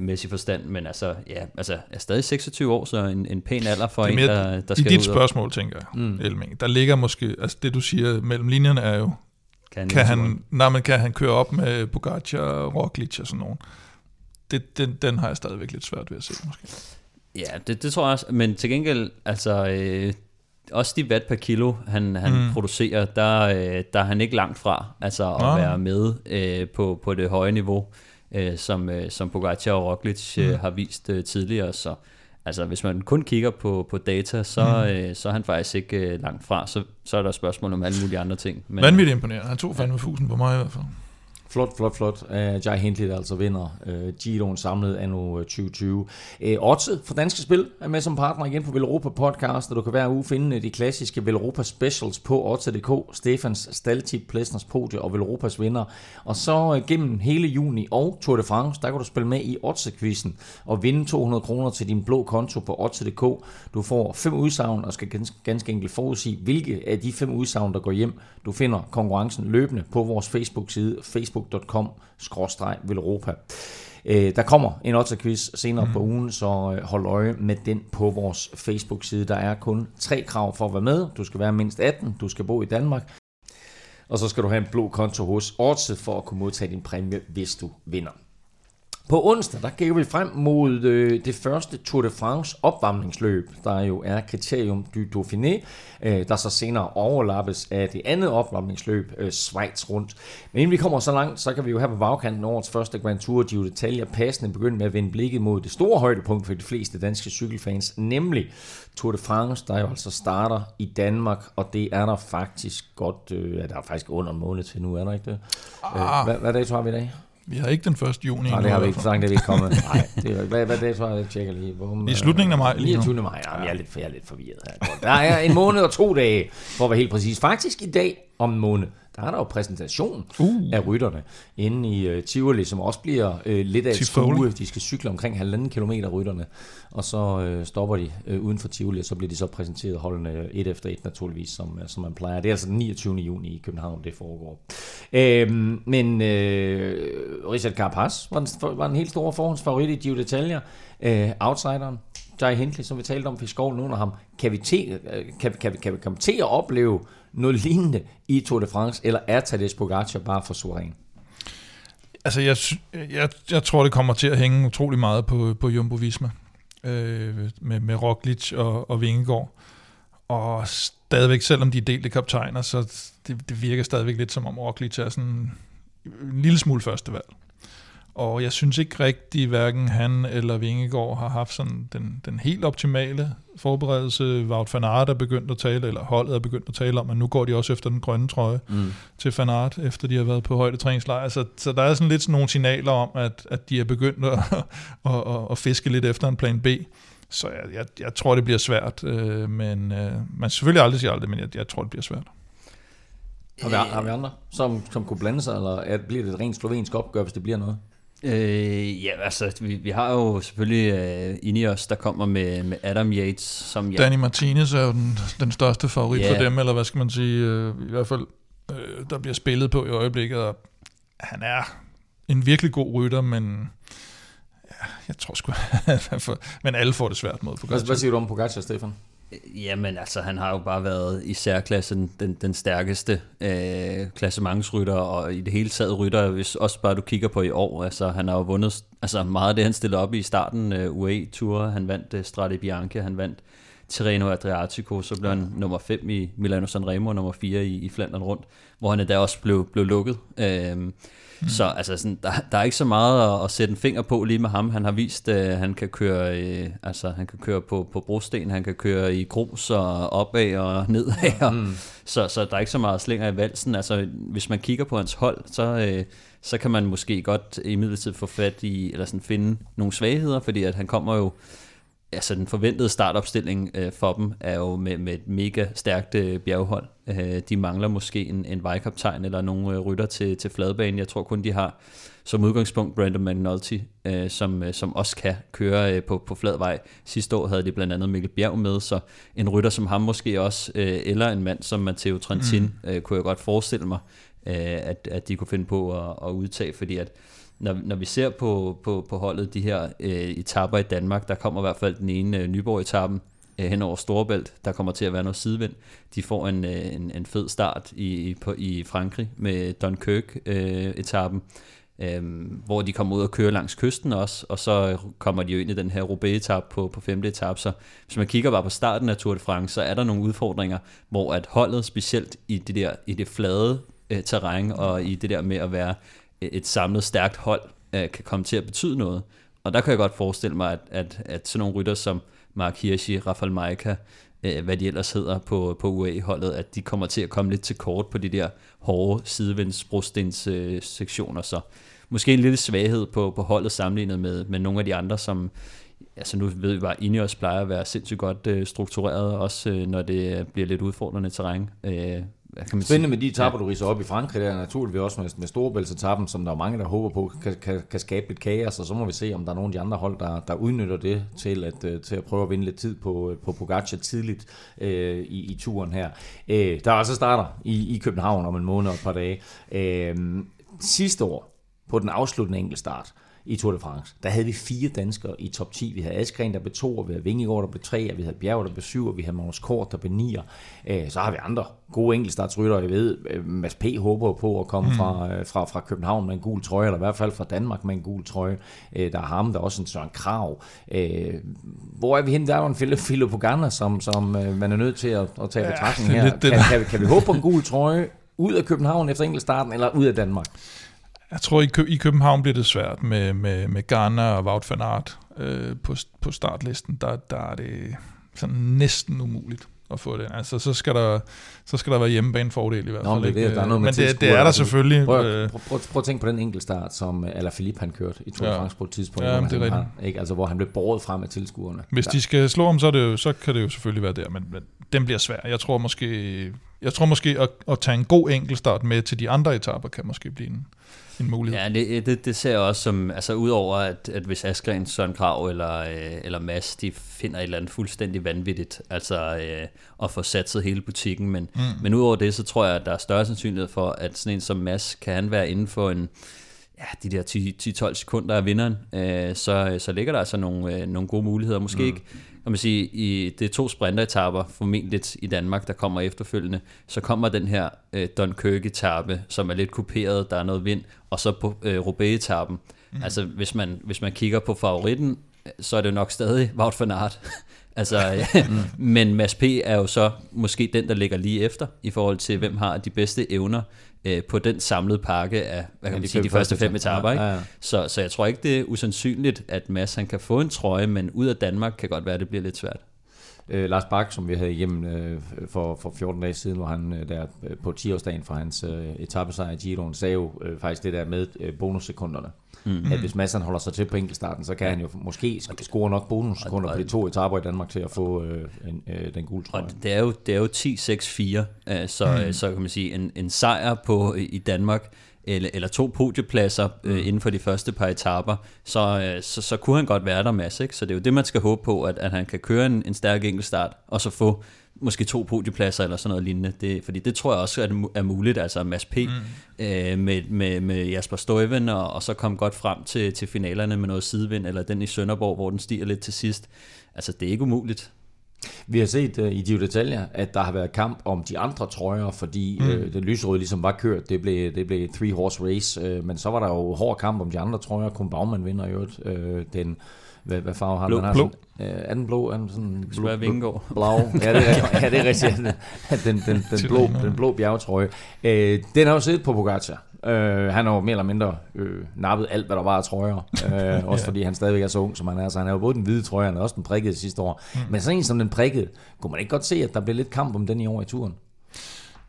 mæssig forstand, men altså, ja, altså er stadig seksogtyve år, så en, en pæn alder for mere, en, der, der skal ud. I dit spørgsmål, tænker jeg, mm. Elming, der ligger måske, altså det du siger mellem linjerne er jo, kan, kan han, nej, men kan han køre op med Pogačar, Roglic og sådan nogen? det, den, den har jeg stadigvæk lidt svært ved at se, måske. Ja, det, det tror jeg også. Men til gengæld, altså øh, også de watt per kilo, han, han mm. producerer, der, øh, der er han ikke langt fra altså at Nå. være med øh, på, på det høje niveau, øh, som, øh, som Pogacar og Roglic øh, mm. har vist øh, tidligere. Så altså, hvis man kun kigger på, på data, så, mm. øh, så er han faktisk ikke øh, langt fra. Så, så er der spørgsmål om alle mulige andre ting. Men, vanvittigt imponerende. Han tog fandme fusen på mig i hvert fald. Flot, flot, flot. Uh, Jay Hindley, der altså vinder uh, Giroen samlet anno tyve tyve. Uh, Otze fra Danske Spil er med som partner igen på Velropa Podcast, og du kan hver uge finde de klassiske Velropa Specials på Otze punktum d k, Stefans Staltip, Plesners Podie og Velropas vinder. Og så uh, gennem hele juni og Tour de France, der kan du spille med i Otze-quizzen og vinde to hundrede kroner til din blå konto på Otze punktum d k. Du får fem udsagn og skal ganske, ganske enkelt forudsige, hvilke af de fem udsagn, der går hjem. Du finder konkurrencen løbende på vores Facebook-side, Facebook. Der kommer en Otze-quiz senere mm. på ugen, så hold øje med den på vores Facebook-side. Der er kun tre krav for at være med. Du skal være mindst atten, du skal bo i Danmark, og så skal du have en blå konto hos Otze for at kunne modtage din præmie, hvis du vinder. På onsdag, der gik vi frem mod øh, det første Tour de France opvarmningsløb, der jo er Critérium du Dauphiné, øh, der så senere overlappes af det andet opvarmningsløb, øh, Schweiz rundt. Men inden vi kommer så langt, så kan vi jo her på bagkanten årets første Grand Tour Giro d'Italia passende begynde med at vende blikket mod det store højdepunkt for de fleste danske cykelfans, nemlig Tour de France, der jo altså starter i Danmark, og det er der faktisk godt, øh, ja, der er faktisk under en måned til nu, er der ikke det? Ah. Hvad, hvad dato har vi i dag? Vi har ikke den første juni. Nej, det har vi ikke, så langt er vi ikke kommet. Nej, det er, hvad, hvad det tror jeg, jeg tjekker lige. Hvorom, I slutningen af maj. niogtyvende maj, nej, jeg er lidt, jeg er lidt forvirret her. Der er en måned og to dage, for at være helt præcis. Faktisk i dag om en måned, der er der jo præsentation uh. af rytterne inde i uh, Tivoli, som også bliver uh, lidt af et skue. De skal cykle omkring halvanden kilometer, rytterne, og så uh, stopper de uh, uden for Tivoli, og så bliver de så præsenteret holdene et efter et naturligvis, som, uh, som man plejer. Det er altså den niogtyvende juni i København, det foregår. Uh, men uh, Richard Carapaz var den, var den helt store forhåndsfavorit i Giro d'Italia. Uh, outsideren Jay Hindley, som vi talte om, fik skovlen under ham. Kan vi, te, kan, kan, kan vi komme til at opleve noget lignende i Tour de France, eller er Tadej Pogačar bare for suveræn? Altså, jeg, jeg, jeg tror, det kommer til at hænge utrolig meget på, på Jumbo Visma, øh, med, med Roglic og, og Vingegaard. Og stadigvæk, selvom de er delte kaptajner, så det, det virker stadigvæk lidt som om Roglic er sådan en lille smule førstevalg. Og jeg synes ikke rigtigt, hverken han eller Vingegaard har haft sådan den, den helt optimale forberedelse. Wout van Aert er begyndt at tale, eller holdet er begyndt at tale om, at nu går de også efter den grønne trøje mm. til van Aert, efter de har været på højdetræningslejr. Så, så der er sådan lidt sådan nogle signaler om, at, at de er begyndt at, at, at, at fiske lidt efter en plan B. Så jeg, jeg, jeg tror, det bliver svært. Øh, men øh, man selvfølgelig aldrig siger aldrig, men jeg, jeg tror, det bliver svært. Har vi, har vi andre, som, som kunne blande sig, eller bliver det et rent slovensk opgør, hvis det bliver noget? Øh, ja, altså, vi, vi har jo selvfølgelig øh, Ineos, der kommer med, med Adam Yates, som jeg... Danny Martinez er jo den, den største favorit yeah. for dem, eller hvad skal man sige, øh, i hvert fald, øh, der bliver spillet på i øjeblikket, og han er en virkelig god rytter, men ja, jeg tror sgu, men alle får det svært mod Pogacar. Hvad siger du om Pogacar, Stefan? Jamen altså, han har jo bare været i særklassen den, den stærkeste øh, klassementsrytter, og i det hele taget rytter, hvis også bare du kigger på i år, altså han har jo vundet altså, meget af det, han stillede op i starten, øh, U A E-ture, han vandt øh, Strade Bianche, han vandt Tirreno Adriatico, så blev han nummer fem i Milano Sanremo, og nummer fire i, i Flandern rundt, hvor han endda også blev, blev lukket. Øh, mm. Så altså, sådan, der, der er ikke så meget at, at sætte en finger på lige med ham. Han har vist, øh, han kan køre, øh, altså, han kan køre på, på brosten, han kan køre i grus og opad og nedad, og, mm. så, så der er ikke så meget slinger i valsen. Altså, hvis man kigger på hans hold, så... Øh, så kan man måske godt imidlertid få fat i, eller sådan finde nogle svagheder, fordi at han kommer jo, altså den forventede startopstilling øh, for dem, er jo med, med et mega stærkt øh, bjerghold. Øh, de mangler måske en, en vejkaptajn, eller nogle øh, rytter til, til fladbanen. Jeg tror kun, de har som udgangspunkt Brandon McNulty, øh, som, øh, som også kan køre øh, på, på flad vej. Sidste år havde de blandt andet Mikkel Bjerg med, så en rytter som ham måske også, øh, eller en mand som Matteo Trentin, mm. øh, kunne jeg godt forestille mig, At, at de kunne finde på at, at udtage, fordi at når, når vi ser på, på, på holdet, de her øh, etapper i Danmark, der kommer i hvert fald den ene øh, Nyborg-etappen øh, hen over Storebælt, der kommer til at være noget sidevind. De får en, øh, en, en fed start i, i, på, i Frankrig med Dunkirk-etappen. Øh, Øhm, hvor de kommer ud og kører langs kysten også, og så kommer de jo ind i den her Roubaix-etape på, på femte etape. Så hvis man kigger bare på starten af Tour de France, så er der nogle udfordringer, hvor at holdet specielt i det der i det flade øh, terræn og i det der med at være et samlet stærkt hold øh, kan komme til at betyde noget. Og der kan jeg godt forestille mig, at, at, at sådan nogle rytter som Mark Hirschi, Rafael Majka, øh, hvad de ellers hedder på, på U A E-holdet, at de kommer til at komme lidt til kort på de der hårde sidevindsbrostens øh, sektioner. Så måske en lille svaghed på, på holdet sammenlignet med, med nogle af de andre, som altså nu ved vi bare, Ineos plejer at være sindssygt godt øh, struktureret, også øh, når det bliver lidt udfordrende terræn. Øh, Spændende med de etaper, ja. Du ridser op i Frankrig, der er naturligvis også med, med Storebæltsetappen, som der er mange, der håber på, kan, kan, kan skabe lidt kaos, og så må vi se, om der er nogle af de andre hold, der, der udnytter det til at, til at prøve at vinde lidt tid på, på Pogacar tidligt øh, i, i turen her. Øh, der altså starter i, i København om en måned og et par dage. Øh, sidste år, på den afsluttende enkeltstart i Tour de France, der havde vi fire danskere i top ti. Vi havde Askren, der blev to, og vi havde Vingegaard, der blev tre, og vi havde Bjerg, der blev syv, og vi havde Magnus Kort, der blev ni. Så har vi andre gode enkeltstartsrytter, jeg ved. Mads P. håber på at komme mm. fra, fra, fra København med en gul trøje, eller i hvert fald fra Danmark med en gul trøje. Der er ham, der er også en Søren Kragh. Hvor er vi henne? Der er jo en Filippo Ganna, som, som man er nødt til at, at tage ja, betragtning her. Kan, kan, vi, kan vi håbe på en gul trøje ud af København efter enkeltstarten, eller ud af Danmark? Jeg tror, i København bliver det svært med, med, med Garner og Wout van Aert øh, på, på startlisten. Der, der er det sådan næsten umuligt at få det. Altså, så skal der, så skal der være hjemmebanefordel i hvert fald. Nå, men det, der er noget men det, det er der selvfølgelig. Prøv, prøv, prøv, prøv at tænke på den enkeltstart, som Alaphilippe han kørte i Tour de France på et tidspunkt. Ja, det er han har, ikke? Altså, hvor han blev båret frem af tilskuerne. Hvis de skal slå ham, så, er det jo, så kan det jo selvfølgelig være der, men, men den bliver svær. Jeg tror måske, jeg tror måske at, at tage en god enkeltstart med til de andre etaper kan måske blive en mulighed. Ja, det, det, det ser jeg også som, altså udover at, at hvis Askren, Søren Kragh eller, øh, eller Mads, de finder et eller andet fuldstændig vanvittigt, altså øh, at få satset hele butikken, men, mm. men udover det, så tror jeg, at der er større sandsynlighed for, at sådan en som Mads, kan han være inden for en, ja, de der ti til tolv sekunder af vinderen, øh, så, så ligger der altså nogle, øh, nogle gode muligheder, måske mm. ikke. Kan man sige, i det to sprinteretapper formentligt i Danmark, der kommer efterfølgende, så kommer den her øh, Dunkirk-etape, som er lidt kuperet, der er noget vind, og så på øh, Roubaix-etappen. Mm. Altså, hvis man, hvis man kigger på favoritten, så er det jo nok stadig Wout van Aert. altså, mm. Men Mads P. er jo så måske den, der ligger lige efter, i forhold til, hvem har de bedste evner øh, på den samlede pakke af hvad kan man sige, de første fem etaper. Ikke? Ja, ja. Så, så jeg tror ikke, det er usandsynligt, at Mads han kan få en trøje, men ud af Danmark kan godt være, at det bliver lidt svært. Øh, Lars Bak, som vi havde igennem øh, for, for fjorten dage siden, hvor han øh, der på ti-årsdagen fra hans øh, etappesejr i Giroen, sagde jo øh, faktisk det der med øh, bonussekunderne. Mm-hmm. At hvis Madsen holder sig til på enkeltstarten, så kan han jo måske score nok bonussekunder på de to etaper i Danmark til at få øh, en, øh, den gule trøje. Det er jo, det er jo ti seks fire, øh, så, mm. så kan man sige en, en sejr på i Danmark, eller, eller to podiepladser øh, inden for de første par etaper, så, øh, så, så kunne han godt være der, Mads, ikke? Så det er jo det, man skal håbe på, at, at han kan køre en, en stærk enkeltstart, og så få måske to podiepladser eller sådan noget lignende. Det, fordi det tror jeg også er, er muligt, altså Mads P. Mm. Øh, med, med, med Jasper Stuyven, og, og så komme godt frem til, til finalerne med noget sidevind, eller den i Sønderborg, hvor den stiger lidt til sidst. Altså, det er ikke umuligt. Vi har set uh, i Giro d'Italia, at der har været kamp om de andre trøjer, fordi mm. øh, den lyserøde ligesom var kørt, det blev, det blev three horse race, øh, men så var der jo hård kamp om de andre trøjer, Kuhn Baumann vinder jo øh, den, hvad, hvad farve har blå, man? Har blå. Sådan, øh, er den blå? Er den sådan blå, blå, blå? Ja, det er, ja, det er rigtigt, den, den, den, den, blå, den blå bjergetrøje. Øh, den har jo siddet på Pogacar. Øh, han har jo mere eller mindre øh, nappet alt, hvad der var af trøjer. Øh, også ja. Fordi han stadigvæk er så ung, som han er. Så han har jo både den hvide trøje, og også den prikkede sidste år. Mm. Men sådan en som den prikkede, kunne man ikke godt se, at der blev lidt kamp om den i år i turen?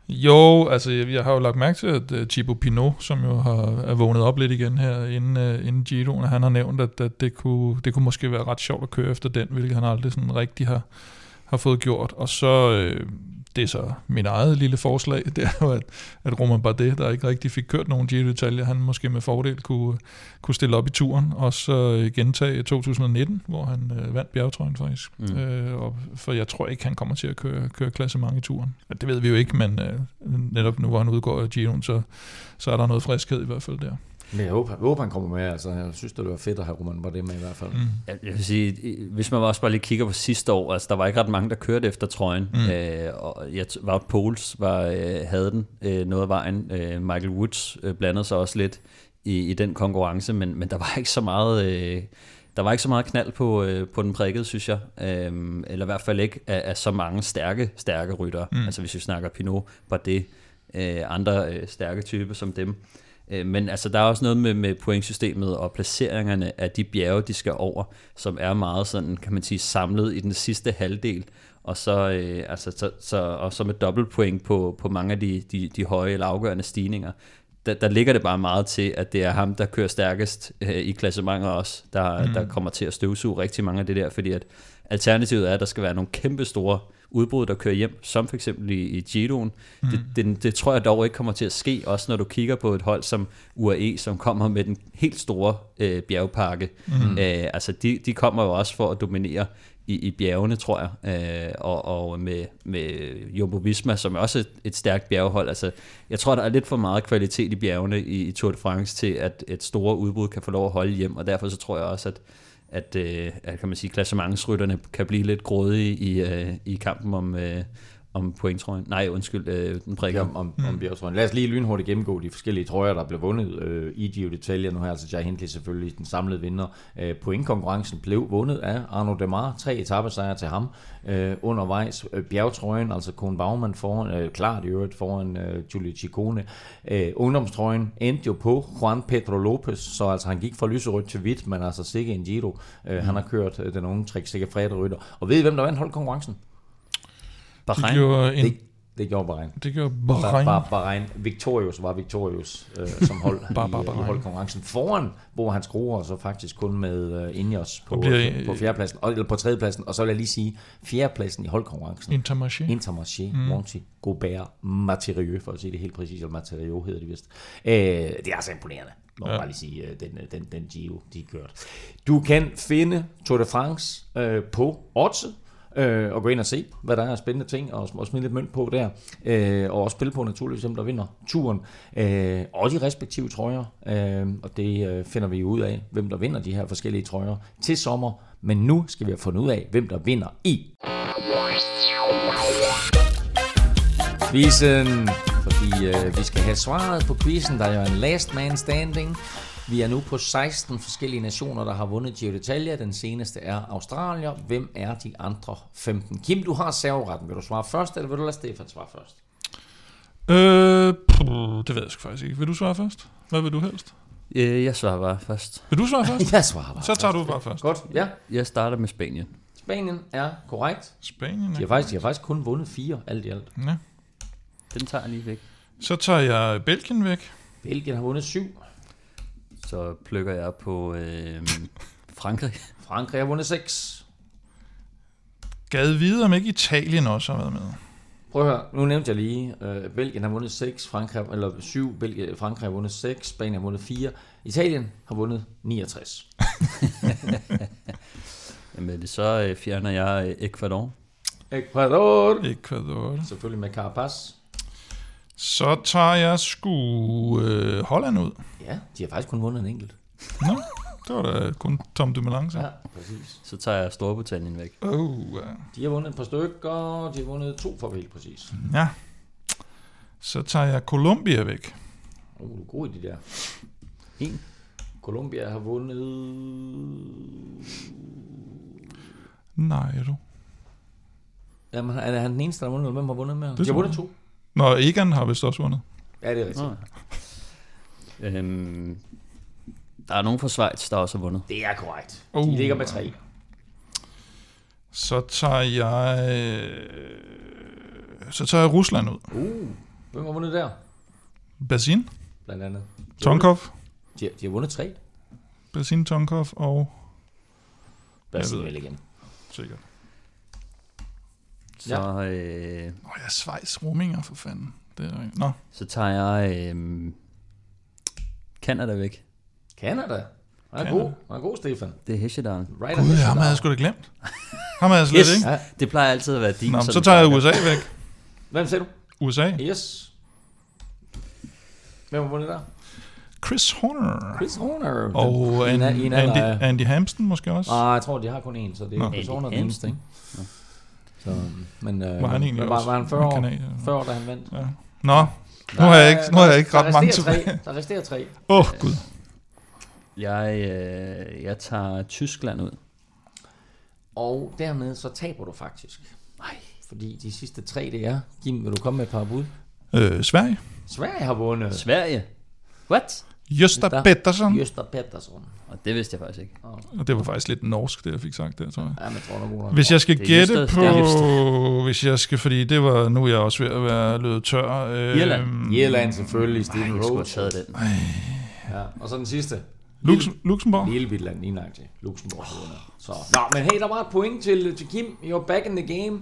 Jo, altså jeg, jeg har jo lagt mærke til, at uh, Thibaut Pinot, som jo har, er vågnet op lidt igen her inden, uh, inden Giroen, han har nævnt, at, at det, kunne, det kunne måske være ret sjovt at køre efter den, hvilket han aldrig sådan rigtig har, har fået gjort. Og så... Øh, Det er så min eget lille forslag, det er jo, at, at Romain Bardet, der ikke rigtig fik kørt nogen Giro d'Italia, han måske med fordel kunne, kunne stille op i turen, og så gentage to tusind nitten, hvor han øh, vandt bjergetrøjen faktisk. Mm. Øh, og, for jeg tror ikke, han kommer til at køre, køre klassement i turen. Det ved vi jo ikke, men øh, netop nu, hvor han udgår af Giroen, så, så er der noget friskhed i hvert fald der. Men jeg håber, jeg håber, han kommer med. Altså, jeg synes, det var fedt at have Romain Bardet med i hvert fald. Mm. Jeg, jeg vil sige, hvis man også bare lige kigger på sidste år, altså, der var ikke ret mange, der kørte efter trøjen. Mm. Øh, og Wout Poels var, havde den øh, noget af vejen. Øh, Michael Woods øh, blandede sig også lidt i, i den konkurrence, men, men der var ikke så meget... Øh, Der var ikke så meget knald på, øh, på den prikkede, synes jeg. Øhm, eller i hvert fald ikke af, af så mange stærke, stærke ryttere. Mm. Altså hvis vi snakker Pinot, Bardet, øh, andre øh, stærke typer som dem. Øh, men altså der er også noget med, med pointsystemet og placeringerne af de bjerge, de skal over, som er meget sådan, kan man sige, samlet i den sidste halvdel. Og så, øh, altså, så, så, og så med dobbeltpoint på, på mange af de, de, de høje eller afgørende stigninger. Der, der ligger det bare meget til, at det er ham, der kører stærkest øh, i klassementer også, der, mm. der kommer til at støvsuge rigtig mange af det der, fordi at alternativet er, at der skal være nogle kæmpe store udbrud, der kører hjem, som for eksempel i, i Giroen. Mm. Det, det, det tror jeg dog ikke kommer til at ske, også når du kigger på et hold som U A E, som kommer med den helt store øh, bjergpakke. Mm. Øh, altså de, de kommer jo også for at dominere i, i bjergene, tror jeg, øh, og, og med, med Jumbo Visma, som er også et, et stærkt bjergehold. Altså, jeg tror, der er lidt for meget kvalitet i bjergene i, i Tour de France til, at et store udbrud kan få lov at holde hjem, og derfor så tror jeg også, at at, øh, at kan man sige, klassementsrytterne kan blive lidt grådige i, øh, i kampen om, øh, om pointtrøjen. Nej, undskyld, øh, den prikker. Ja, om, om, mm. om bjergtrøjen. Lad os lige lynhurtigt gennemgå de forskellige trøjer, der blev vundet øh, i Giro d'Italia. Nu her, altså Jay Hindley selvfølgelig den samlede vinder. Øh, pointkonkurrencen blev vundet af Arnaud Démare. Tre etappesejre til ham øh, undervejs. Øh, bjergtrøjen, altså Kohn Baumann foran, øh, klart i øvrigt foran øh, Giulio Ciccone. Øh, ungdomstrøjen endte jo på Juan Pedro Lopez, så altså han gik fra lyserødt til hvidt, men altså sikke en Giro. Øh, mm. Han har kørt øh, den unge Trek Sikker Frederytter. Og ved I, hvem der vandt holdkonkurrencen? Bahrain. Det gjorde, en... det, det gjorde Bahrain. Det gjorde Bahrain. Bah, bah, Bahrain. Victorious var Victorious øh, som hold bah, bah, i, i holdkonkurrencen. Foran bor han skruer så faktisk kun med uh, Ineos på, bliver, på fjerdepladsen, eller på tredjepladsen. Og så vil jeg lige sige, fjerdepladsen i holdkonkurrencen. Intermarché. Intermarché, mm. Monti, Gobert, Materieux, for at sige det helt præcis, eller Materieux hedder de vist. Øh, det er altså imponerende. Må ja. bare lige sige, uh, den, den, den Giro, de har kørt. Du kan finde Tour de France øh, på Oddset. Øh, og gå ind og se, hvad der er spændende ting, og, og smide lidt mønt på der, øh, og også spille på naturligvis, hvem der vinder turen, øh, og de respektive trøjer, øh, og det øh, finder vi ud af, hvem der vinder de her forskellige trøjer til sommer, men nu skal vi have fundet ud af, hvem der vinder i quizzen, fordi øh, vi skal have svaret på quizzen, der er jo en last man standing. Vi er nu på seksten forskellige nationer, der har vundet Giro d'Italia. Den seneste er Australier. Hvem er de andre femten? Kim, du har serveretten. Vil du svare først, eller vil du lade Stefan svare først? Øh, pff, det ved jeg sgu faktisk ikke. Vil du svare først? Hvad vil du helst? Øh, jeg svarer bare først. Vil du svare først? Jeg svarer bare Så tager først. du bare først. Godt, ja. Jeg starter med Spanien. Spanien er korrekt. Spanien er de har faktisk, de har faktisk kun vundet fire, alt i alt. Ja. Den tager jeg lige væk. Så tager jeg Belgien væk. Belgien har vundet syv. Så plukker jeg på øh, Frankrig. Frankrig har vundet seks. Gad vide, om ikke Italien også har været med. Prøv at høre, nu nævnte jeg lige, øh, Belgien har vundet seks, Frankrig, eller syv, Belgien, Frankrig har vundet seks, Spanien har vundet fire, Italien har vundet niogtres. Jamen så øh, fjerner jeg Ecuador. Ecuador. Ecuador. Selvfølgelig med Carapaz. Så tager jeg sgu øh, Holland ud. Ja, de har faktisk kun vundet en enkelt. Nå, det var da kun Tom Dumoulin. Ja, præcis. Så tager jeg Storbritannien væk. Oh, uh. De har vundet et par stykker, og de har vundet to for helt præcis. Ja. Så tager jeg Colombia væk. Åh, oh, du er god i de der. En. Colombia har vundet... Nej, er du? Jamen, er han den eneste, der har vundet? Hvem har vundet med? De har vundet to. Nå, Egan har vist også vundet. Ja, det er rigtigt. Ja. Øhm, der er nogen fra Schweiz, der også har vundet. Det er korrekt. De uh, ligger med tre. Så tager jeg... Så tager jeg Rusland ud. Uh, hvem har vundet der? Basin. Blandt andet. Tonkov. De, de har vundet tre. Basin, Tonkov og... Basin vel igen. Sikkert. Ja. Så øh, oh, jeg er Schweiz rominger for fanden. Det er Nå. Så tager jeg øh, Canada væk. Canada? Han er god. Han er god, Stefan. Det er Hesjedalen. Right Gud, ham havde jeg sgu da glemt. Ham havde jeg slet yes. ikke. Ja. Det plejer altid at være din. Nå, så tager jeg U S A væk. Hvem sagde du? U S A. Yes. Hvem var vundet der? Chris Horner. Chris Horner. Og en, en, en Andy, Andy Hampsten måske også? Nej, jeg tror, de har kun en, så det er Chris Horner den eneste. Så, men, øh, var han egentlig var, var han fyrre år, kanadier, fyrre år, da han vandt? Ja. Nå, nu har jeg ikke, nu har jeg ikke ret mange tilbage. Der resterer tre. Åh, oh, Gud. Jeg, øh, jeg tager Tyskland ud. Og dermed så taber du faktisk. Nej. Fordi de sidste tre, det er... Jim, vil du komme med et par bud? Øh, Sverige. Sverige har vundet. Sverige? What? Gösta Pettersson. Gösta Pettersson. Og det vidste jeg faktisk ikke. Oh. Og det var faktisk lidt norsk, det jeg fik sagt der, tror jeg. Ja, men tror du, hvis jeg skal gætte Juster, på... Hvis jeg skal... Fordi det var... Nu er jeg også ved at være løbet tør. Øh, Irland. Irland selvfølgelig. Steven Rhodes. Ej, jeg skulle have taget den. Ja, og så den sidste. Lille, Luxembourg. Lille Bitland, lige langt til. Luxembourg. Oh. Så. Nå, men hey, der var et point til, til Kim. You're back in the game.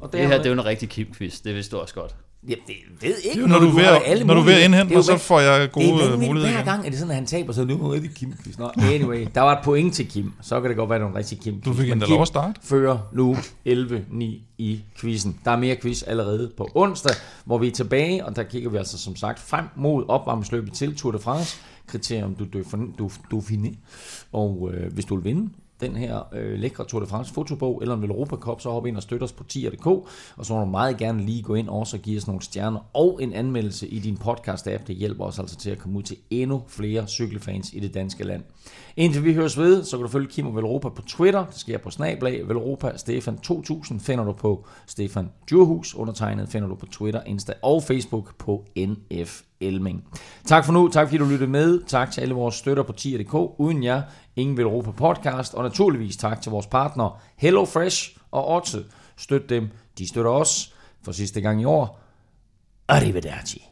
Og det her, det er jo en rigtig Kim-quiz. Det vidste du også godt. Jeg ved ikke, når du, du er alle når du vil indhente mig, så får jeg gode muligheder. Det er muligheder. Hver gang er det sådan, at han taber, så er det jo rigtig Kim. Nå, anyway, der var et point til Kim. Så kan det godt være, at det er en rigtig Kim. Du fik en lov at starte. Fører nu elleve ni i quizzen. Der er mere quiz allerede på onsdag, hvor vi er tilbage, og der kigger vi altså som sagt frem mod opvarmningsløbet til Tour de France. Kriterium du Dauphiné. Og øh, hvis du vil vinde den her øh, lækre Tour de France fotobog, eller en Europa Cup, så hop ind og støt os på tier punktum d k, og så må du meget gerne lige gå ind og så give os nogle stjerner og en anmeldelse i din podcast-app. Det hjælper os altså til at komme ud til endnu flere cykelfans i det danske land. Indtil vi høres ved, så kan du følge Kim og Velropa på Twitter. Det sker på snablag Velropa. Stefan to tusind finder du på Stefan Djurhus. Undertegnet finder du på Twitter, Insta og Facebook på N F Elming. Tak for nu. Tak fordi du lyttede med. Tak til alle vores støtter på tier punktum d k. Uden jer, ingen Velropa podcast. Og naturligvis tak til vores partnere HelloFresh og Otte. Støt dem. De støtter os for sidste gang i år. Arrivederci.